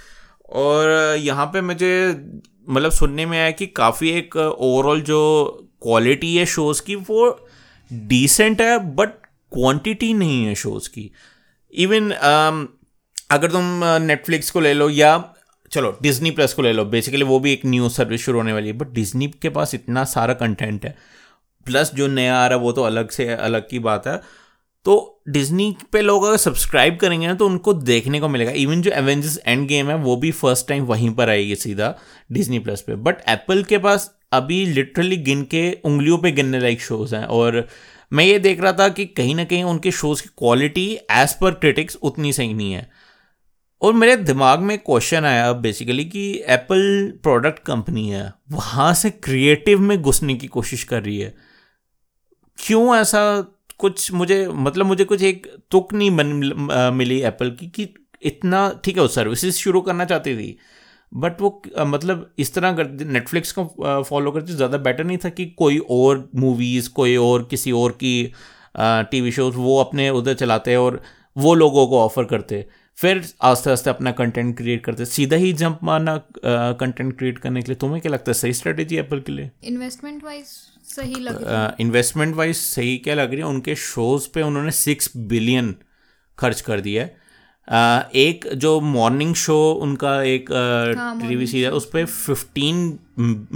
और यहाँ पर मुझे मतलब सुनने में आया कि काफ़ी एक ओवरऑल जो क्वालिटी है शोज़ की वो डिसेंट है बट क्वांटिटी नहीं है शोज़ की। इवन अगर तुम नेटफ्लिक्स को ले लो या चलो डिज्नी प्लस को ले लो, बेसिकली वो भी एक न्यू सर्विस शुरू होने वाली है बट डिज्नी के पास इतना सारा कंटेंट है प्लस जो नया आ रहा है वो तो अलग से अलग की बात है। तो डिज्नी पे लोग अगर सब्सक्राइब करेंगे ना तो उनको देखने को मिलेगा। इवन जो एवेंजर्स एंड गेम है वो भी फर्स्ट टाइम वहीं पर आएगी सीधा डिज्नी प्लस पे। बट एप्पल के पास अभी लिटरली गिन के उंगलियों पे गिनने लायक शोज़ हैं और मैं ये देख रहा था कि कहीं ना कहीं उनके शोज़ की क्वालिटी एज़ पर क्रिटिक्स उतनी सही नहीं है। और मेरे दिमाग में क्वेश्चन आया बेसिकली कि एप्पल प्रोडक्ट कंपनी है, वहाँ से क्रिएटिव में घुसने की कोशिश कर रही है, क्यों ऐसा कुछ मुझे मतलब मुझे कुछ एक तुक नहीं बन मिली एप्पल की कि इतना ठीक है। वो सर्विसेज शुरू करना चाहती थी, बट वो uh, मतलब इस तरह करते नेटफ्लिक्स को फॉलो uh, करते ज़्यादा बेटर नहीं था कि कोई और मूवीज़ कोई और किसी और की टीवी uh, शोज वो अपने उधर चलाते और वो लोगों को ऑफ़र करते, फिर आस्ते आस्ते अपना कंटेंट क्रिएट करते, सीधा ही जंप मारना कंटेंट क्रिएट करने के लिए। तुम्हें क्या लगता है सही स्ट्रेटेजी एप्पल के लिए? इन्वेस्टमेंट वाइज सही लग रही है, इन्वेस्टमेंट वाइज सही क्या लग रही है? उनके शोज़ पे उन्होंने सिक्स बिलियन खर्च कर दिया है। uh, एक जो मॉर्निंग शो उनका एक टीवी uh, सीरीज उस पर फिफ्टीन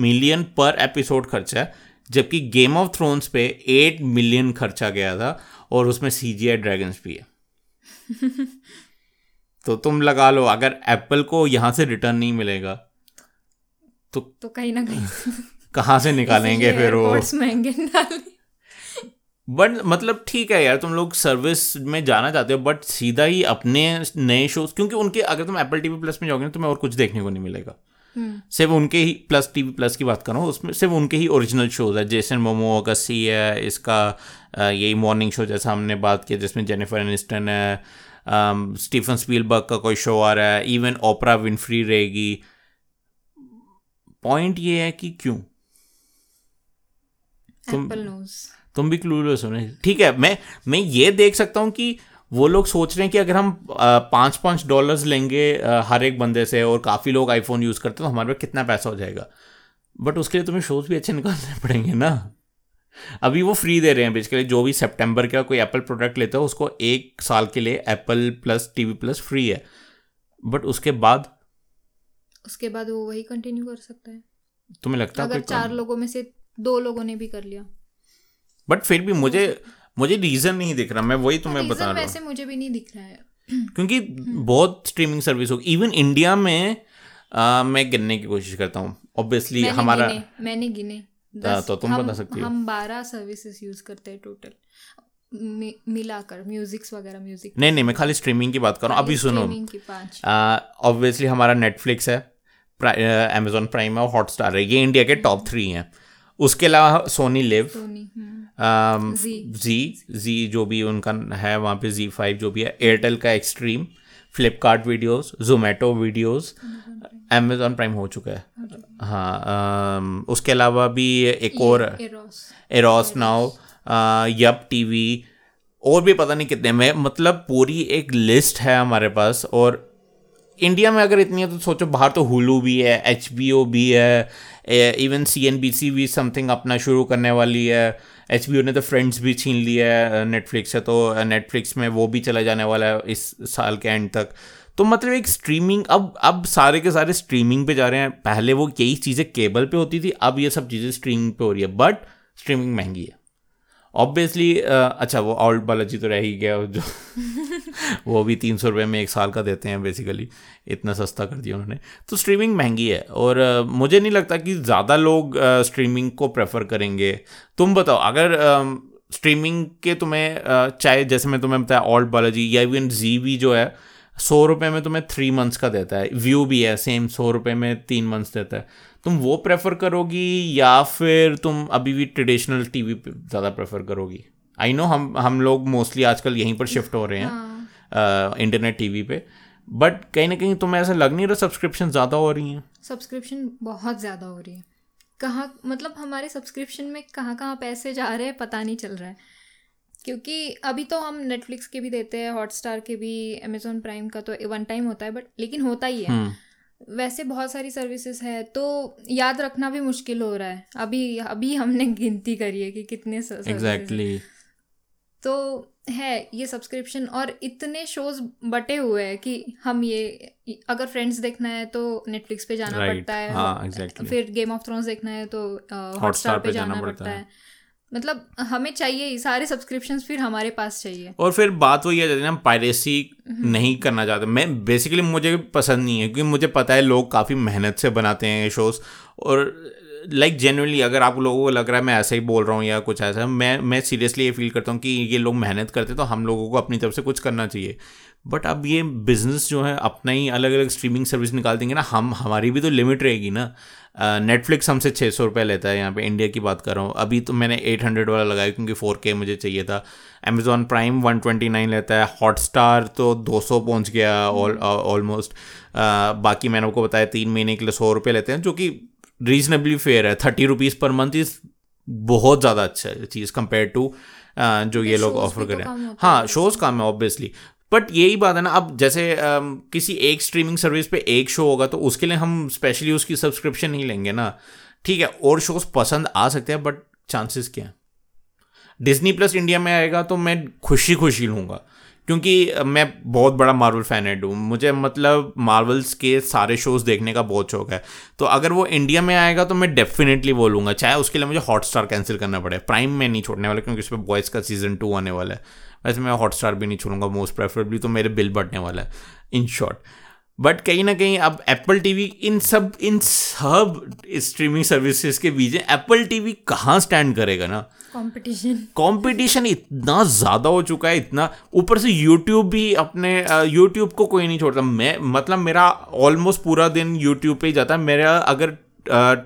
मिलियन पर एपिसोड खर्चा है, जबकि गेम ऑफ थ्रोन्स पे एट मिलियन खर्चा गया था और उसमें सी जी आई ड्रैगन्स भी है। तो तुम लगा लो अगर एप्पल को यहाँ से रिटर्न नहीं मिलेगा तो तो कहीं ना कहीं कहाँ से निकालेंगे फिर वो महंगे डाले। बट मतलब ठीक है यार, तुम लोग सर्विस में जाना चाहते हो बट सीधा ही अपने नए शोज, क्योंकि उनके अगर तुम एप्पल टीवी प्लस में जाओगे ना तुम्हें और कुछ देखने को नहीं मिलेगा, सिर्फ उनके ही प्लस टीवी प्लस की बात कर रहा हूँ, उसमें सिर्फ उनके ही ओरिजिनल शोज है। जेसन मोमो का सी है, इसका यही मॉर्निंग शो जैसा हमने बात किया जिसमें जेनिफर एनिस्टन है, स्टीफन स्पीलबर्ग का कोई शो आ रहा है, इवन ओपरा विनफ्री रहेगी। पॉइंट ये है कि क्यों तुम तुम भी क्लूलेस हो ना। ठीक है, मैं मैं ये देख सकता हूँ कि वो लोग सोच रहे हैं कि अगर हम पाँच पाँच डॉलर्स लेंगे हर एक बंदे से और काफ़ी लोग आईफोन यूज़ करते हैं तो हमारे पे कितना पैसा हो जाएगा, बट उसके लिए तुम्हें शोज़ भी अच्छे निकालने पड़ेंगे ना। अभी वो फ्री दे रहे हैं बेसिकली, जो भी सितंबर का कोई एप्पल प्रोडक्ट लेता है उसको एक साल के लिए Apple plus TV plus free है, बट उसके बाद उसके बाद वो वही कंटिन्यू कर सकता है। तुम्हें लगता है अगर चार लोगों में से दो लोगों ने भी कर लिया? बट फिर भी मुझे मुझे रीजन नहीं दिख रहा, मैं वही तुम्हें बता रहा हूँ। वैसे मुझे भी नहीं दिख रहा है क्योंकि बहुत स्ट्रीमिंग सर्विस होगी। इवन इंडिया में आ, मैं गिनने की कोशिश करता हूँ, ऑब्वियसली हमारा गिने, मैंने गिने दस, तो तुम हम, बता सकती हो हम बारह सर्विसेज यूज करते हैं टोटल मि, मिलाकर म्यूजिक्स वगैरह। म्यूजिक नहीं नहीं मैं खाली स्ट्रीमिंग की बात कर रहा हूँ। अभी सुनो, ऑब्वियसली हमारा नेटफ्लिक्स है, अमेजोन प्राइम है और हॉटस्टार है, ये इंडिया के टॉप थ्री हैं। उसके अलावा सोनी लिव, जी जी जो भी उनका है वहाँ पे, ज़ी फाइव जो भी है, एयरटेल का extreme, Flipkart videos, Zomato videos, Amazon prime हो चुका है हाँ। उसके अलावा भी एक और एरोस नाउ, यप टीवी और भी पता नहीं कितने में, मतलब पूरी एक लिस्ट है हमारे पास। और इंडिया में अगर इतनी है तो सोचो बाहर तो हुलू भी है, एच बी ओ भी है, even C N B C भी समथिंग अपना शुरू करने वाली है। एच बी ओ ने तो फ्रेंड्स भी छीन लिया है, नेटफ्लिक्स है तो नेटफ्लिक्स में वो भी चला जाने वाला है इस साल के एंड तक। तो मतलब एक स्ट्रीमिंग अब अब सारे के सारे स्ट्रीमिंग पे जा रहे हैं। पहले वो यही चीज़ें केबल पे होती थी, अब ये सब चीज़ें स्ट्रीमिंग पे हो रही है, बट स्ट्रीमिंग महंगी है ऑब्वियसली। अच्छा वो ऑल्ट बालाजी तो रह ही गया जो वो भी तीन सौ रुपये में एक साल का देते हैं बेसिकली, इतना सस्ता कर दिया उन्होंने। तो स्ट्रीमिंग महंगी है और uh, मुझे नहीं लगता कि ज़्यादा लोग स्ट्रीमिंग uh, को प्रेफर करेंगे। तुम बताओ अगर स्ट्रीमिंग uh, के तुम्हें uh, चाहे जैसे मैं तुम्हें बताया ऑल्ट बालाजी या इवन जी भी जो है सौ रुपये में तुम्हें थ्री मंथ्स का देता है, व्यू भी है सेम सौ रुपये में तीन मंथ्स देता है, तुम वो प्रेफर करोगी या फिर तुम अभी भी ट्रेडिशनल टीवी पे ज़्यादा प्रेफर करोगी? आई नो हम हम लोग मोस्टली आजकल यहीं पर शिफ्ट हो रहे हैं इंटरनेट टीवी पे, बट कहीं ना कहीं तुम्हें ऐसा लग नहीं रहा सब्सक्रिप्शन ज़्यादा हो रही हैं? सब्सक्रिप्शन बहुत ज़्यादा हो रही है, कहाँ मतलब हमारे सब्सक्रिप्शन में कहाँ कहाँ पैसे जा रहे हैं पता नहीं चल रहा है। क्योंकि अभी तो हम नेटफ्लिक्स के भी देते हैं, हॉटस्टार के भी, अमेजोन प्राइम का तो वन टाइम होता है बट लेकिन होता ही है। वैसे बहुत सारी सर्विसेज है तो याद रखना भी मुश्किल हो रहा है। अभी अभी हमने गिनती करी है कि कितने एग्जैक्टली exactly. तो है ये सब्सक्रिप्शन और इतने शोज बटे हुए हैं कि हम ये अगर फ्रेंड्स देखना है तो नेटफ्लिक्स पे जाना right. पड़ता है हाँ, exactly. फिर गेम ऑफ थ्रोन्स देखना है तो हॉटस्टार पे, पे जाना, जाना पड़ता है, है। मतलब हमें चाहिए ये सारे सब्सक्रिप्शंस फिर हमारे पास चाहिए। और फिर बात वही आ जाती है ना, हम पायरेसी नहीं करना चाहते। मैं बेसिकली मुझे पसंद नहीं है क्योंकि मुझे पता है लोग काफ़ी मेहनत से बनाते हैं ये शोज़ और लाइक जनरली अगर आप लोगों को लग रहा है मैं ऐसा ही बोल रहा हूँ या कुछ ऐसा, मैं मैं सीरियसली ये फील करता हूँ कि ये लोग मेहनत करते तो हम लोगों को अपनी तरफ से कुछ करना चाहिए। बट अब ये बिज़नेस जो है अपना ही अलग अलग स्ट्रीमिंग सर्विस निकाल देंगे ना, हम हमारी भी तो लिमिट रहेगी ना। नेटफ्लिक्स हमसे छः सौ रुपये लेता है, यहाँ पे इंडिया की बात कर रहा हूँ। अभी तो मैंने एट हंड्रेड वाला लगाया क्योंकि फोर के मुझे चाहिए था। Amazon Prime one twenty nine लेता है, हॉटस्टार तो दो सौ पहुँच गया ऑलमोस्ट। बाकी मैंने आपको बताया तीन महीने के लिए सौ रुपये लेते हैं जो कि रीजनेबली फेयर है। Thirty rupees per month is बहुत ज़्यादा अच्छा चीज़ कंपेयर टू जो ये लोग ऑफर करें। हाँ, शोज़ काम है ऑब्वियसली, बट यही बात है ना। अब जैसे आ, किसी एक स्ट्रीमिंग सर्विस पे एक शो होगा तो उसके लिए हम स्पेशली उसकी सब्सक्रिप्शन नहीं लेंगे ना, ठीक है। और शोज़ पसंद आ सकते हैं, बट चांसेस क्या हैं? डिज्नी प्लस इंडिया में आएगा तो मैं खुशी खुशी लूँगा क्योंकि मैं बहुत बड़ा मार्वल फैन हेड हूँ। मुझे मतलब मार्वल्स के सारे शोज़ देखने का बहुत शौक है, तो अगर वो इंडिया में आएगा तो मैं डेफिनेटली वो लूँगा, चाहे उसके लिए मुझे हॉटस्टार कैंसिल करना पड़े। प्राइम में नहीं छोड़ने वाला क्योंकि उस पर बॉयज़ का सीज़न टू आने वाला है। वैसे मैं हॉटस्टार भी नहीं छोड़ूंगा मोस्ट प्रेफरेबली, तो मेरे बिल बढ़ने वाला है इन शॉर्ट। बट कहीं ना कहीं अब एप्पल टीवी इन सब इन सब स्ट्रीमिंग सर्विसेज के बीच एप्पल टीवी कहाँ स्टैंड करेगा ना। कंपटीशन कंपटीशन इतना ज़्यादा हो चुका है, इतना ऊपर से यूट्यूब भी अपने यूट्यूब uh, को कोई नहीं छोड़ता। मैं मतलब मेरा ऑलमोस्ट पूरा दिन यूट्यूब पे ही जाता है। मेरा अगर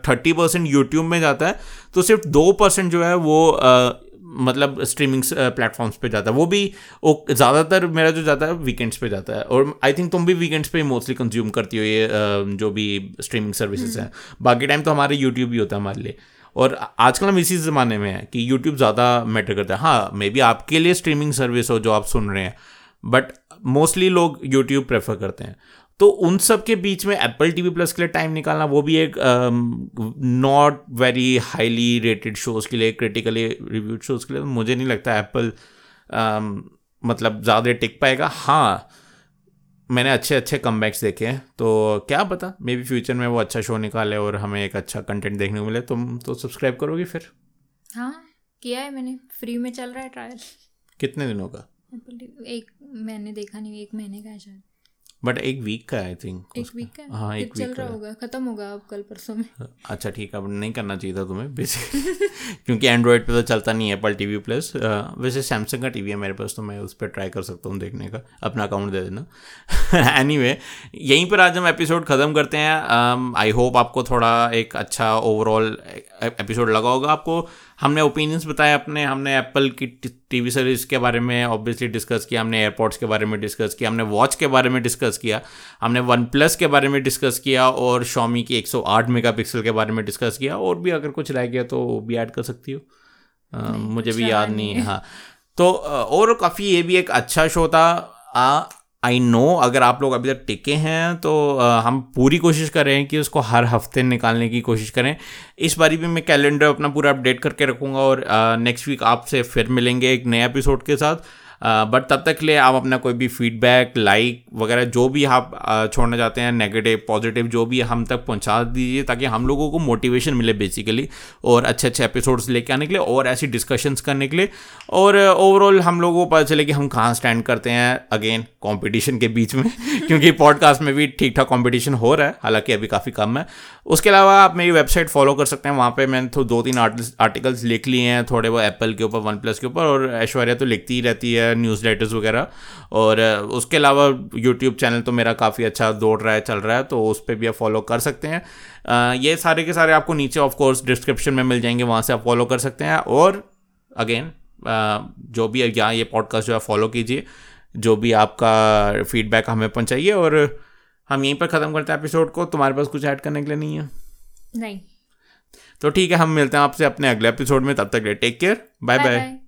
थर्टी परसेंट यूट्यूब में जाता है तो सिर्फ दो परसेंट जो है वो uh, मतलब स्ट्रीमिंग प्लेटफॉर्म्स पे जाता है, वो भी ज़्यादातर मेरा जो जाता है वीकेंड्स पे जाता है। और आई थिंक तुम भी वीकेंड्स पे मोस्टली कंज्यूम करती हो ये जो भी स्ट्रीमिंग सर्विसेज हैं। बाकी टाइम तो हमारे यूट्यूब ही होता है हमारे लिए, और आजकल हम इसी ज़माने में हैं कि यूट्यूब ज़्यादा मैटर करता है। हाँ, मे बी आपके लिए स्ट्रीमिंग सर्विस हो जो आप सुन रहे हैं, बट मोस्टली लोग यूट्यूब प्रेफर करते हैं। तो उन सब के बीच में एप्पल टीवी प्लस के लिए टाइम निकालना, वो भी एक not very highly rated shows के लिए, क्रिटिकली रिव्यूड शोज़ के लिए, मुझे नहीं लगता एप्पल मतलब ज़्यादा टिक पाएगा। हाँ, मैंने अच्छे अच्छे कमबैक्स देखे हैं, तो क्या पता मे बी फ्यूचर में वो अच्छा शो निकाले और हमें एक अच्छा कंटेंट देखने को मिले। तुम तो सब्सक्राइब करोगी फिर? हाँ, किया है मैंने, फ्री में चल रहा है ट्रायल। कितने दिनों का? एक मैंने देखा नहीं, एक महीने का शायद, बट एक वीक का आई थिंक। एक वीक का? हाँ, एक वीक चल रहा होगा, खत्म होगा अब कल परसों में। अच्छा ठीक है, अब नहीं करना चाहिए था तुम्हें बेसिकली क्योंकि एंड्रॉयड पे तो चलता नहीं है एप्पल टीवी प्लस। वैसे सैमसंग का टीवी है मेरे पास तो मैं उस पर ट्राई कर सकता हूँ देखने का, अपना अकाउंट दे देना एनीवे, यहीं पर आज हम एपिसोड ख़त्म करते हैं। आई होप आपको थोड़ा एक अच्छा ओवरऑल एपिसोड लगा होगा। आपको हमने ओपिनियंस बताए अपने, हमने एप्पल की टीवी सर्विस के बारे में ऑब्वियसली डिस्कस किया, हमने एयरपॉड्स के बारे में डिस्कस किया, हमने वॉच के बारे में डिस्कस किया, हमने वन प्लस के बारे में डिस्कस किया और शॉमी की एक सौ आठ मेगापिक्सल के बारे में डिस्कस किया। और भी अगर कुछ रह गया तो भी ऐड कर सकती हो, आ, मुझे भी याद नहीं है। हाँ, तो और काफ़ी ये भी एक अच्छा शो था। आई नो अगर आप लोग अभी तक टिके हैं तो आ, हम पूरी कोशिश कर रहे हैं कि उसको हर हफ्ते निकालने की कोशिश करें। इस बारी भी मैं कैलेंडर अपना पूरा अपडेट करके रखूँगा और नेक्स्ट वीक आपसे फिर मिलेंगे एक नए एपिसोड के साथ। बट तब तक के लिए आप अपना कोई भी फीडबैक, लाइक वगैरह जो भी आप हाँ छोड़ना चाहते हैं, नेगेटिव पॉजिटिव जो भी हम तक पहुंचा दीजिए ताकि हम लोगों को मोटिवेशन मिले बेसिकली, और अच्छे अच्छे एपिसोड्स लेके आने के लिए और ऐसी डिस्कशंस करने के लिए, और ओवरऑल हम लोगों को पता चले कि हम कहाँ स्टैंड करते हैं अगेन कॉम्पिटिशन के बीच में क्योंकि पॉडकास्ट में भी ठीक ठाक कॉम्पिटिशन हो रहा है, हालांकि अभी काफ़ी कम है। उसके अलावा आप मेरी वेबसाइट फॉलो कर सकते हैं, वहाँ पर मैंने तो दो तीन आर्टिकल्स लिख लिए हैं, थोड़े वो एप्पल के ऊपर, वन प्लस के ऊपर, और ऐश्वर्या तो लिखती ही रहती है न्यूज़ लेटर्स वगैरह। और उसके अलावा यूट्यूब चैनल तो मेरा काफ़ी अच्छा दौड़ रहा है, चल रहा है, तो उस पर भी आप फॉलो कर सकते हैं। आ, ये सारे के सारे आपको नीचे ऑफ कोर्स डिस्क्रिप्शन में मिल जाएंगे, वहाँ से आप फॉलो कर सकते हैं। और अगेन जो भी यहाँ ये पॉडकास्ट जो है फॉलो कीजिए, जो भी आपका फीडबैक हमें पहुँचाइए, और हम यहीं पर ख़त्म करते हैं एपिसोड को। तुम्हारे पास कुछ ऐड करने के लिए नहीं है? नहीं, तो ठीक है, हम मिलते हैं आपसे अपने अगले एपिसोड में। तब तक टेक केयर, बाय बाय।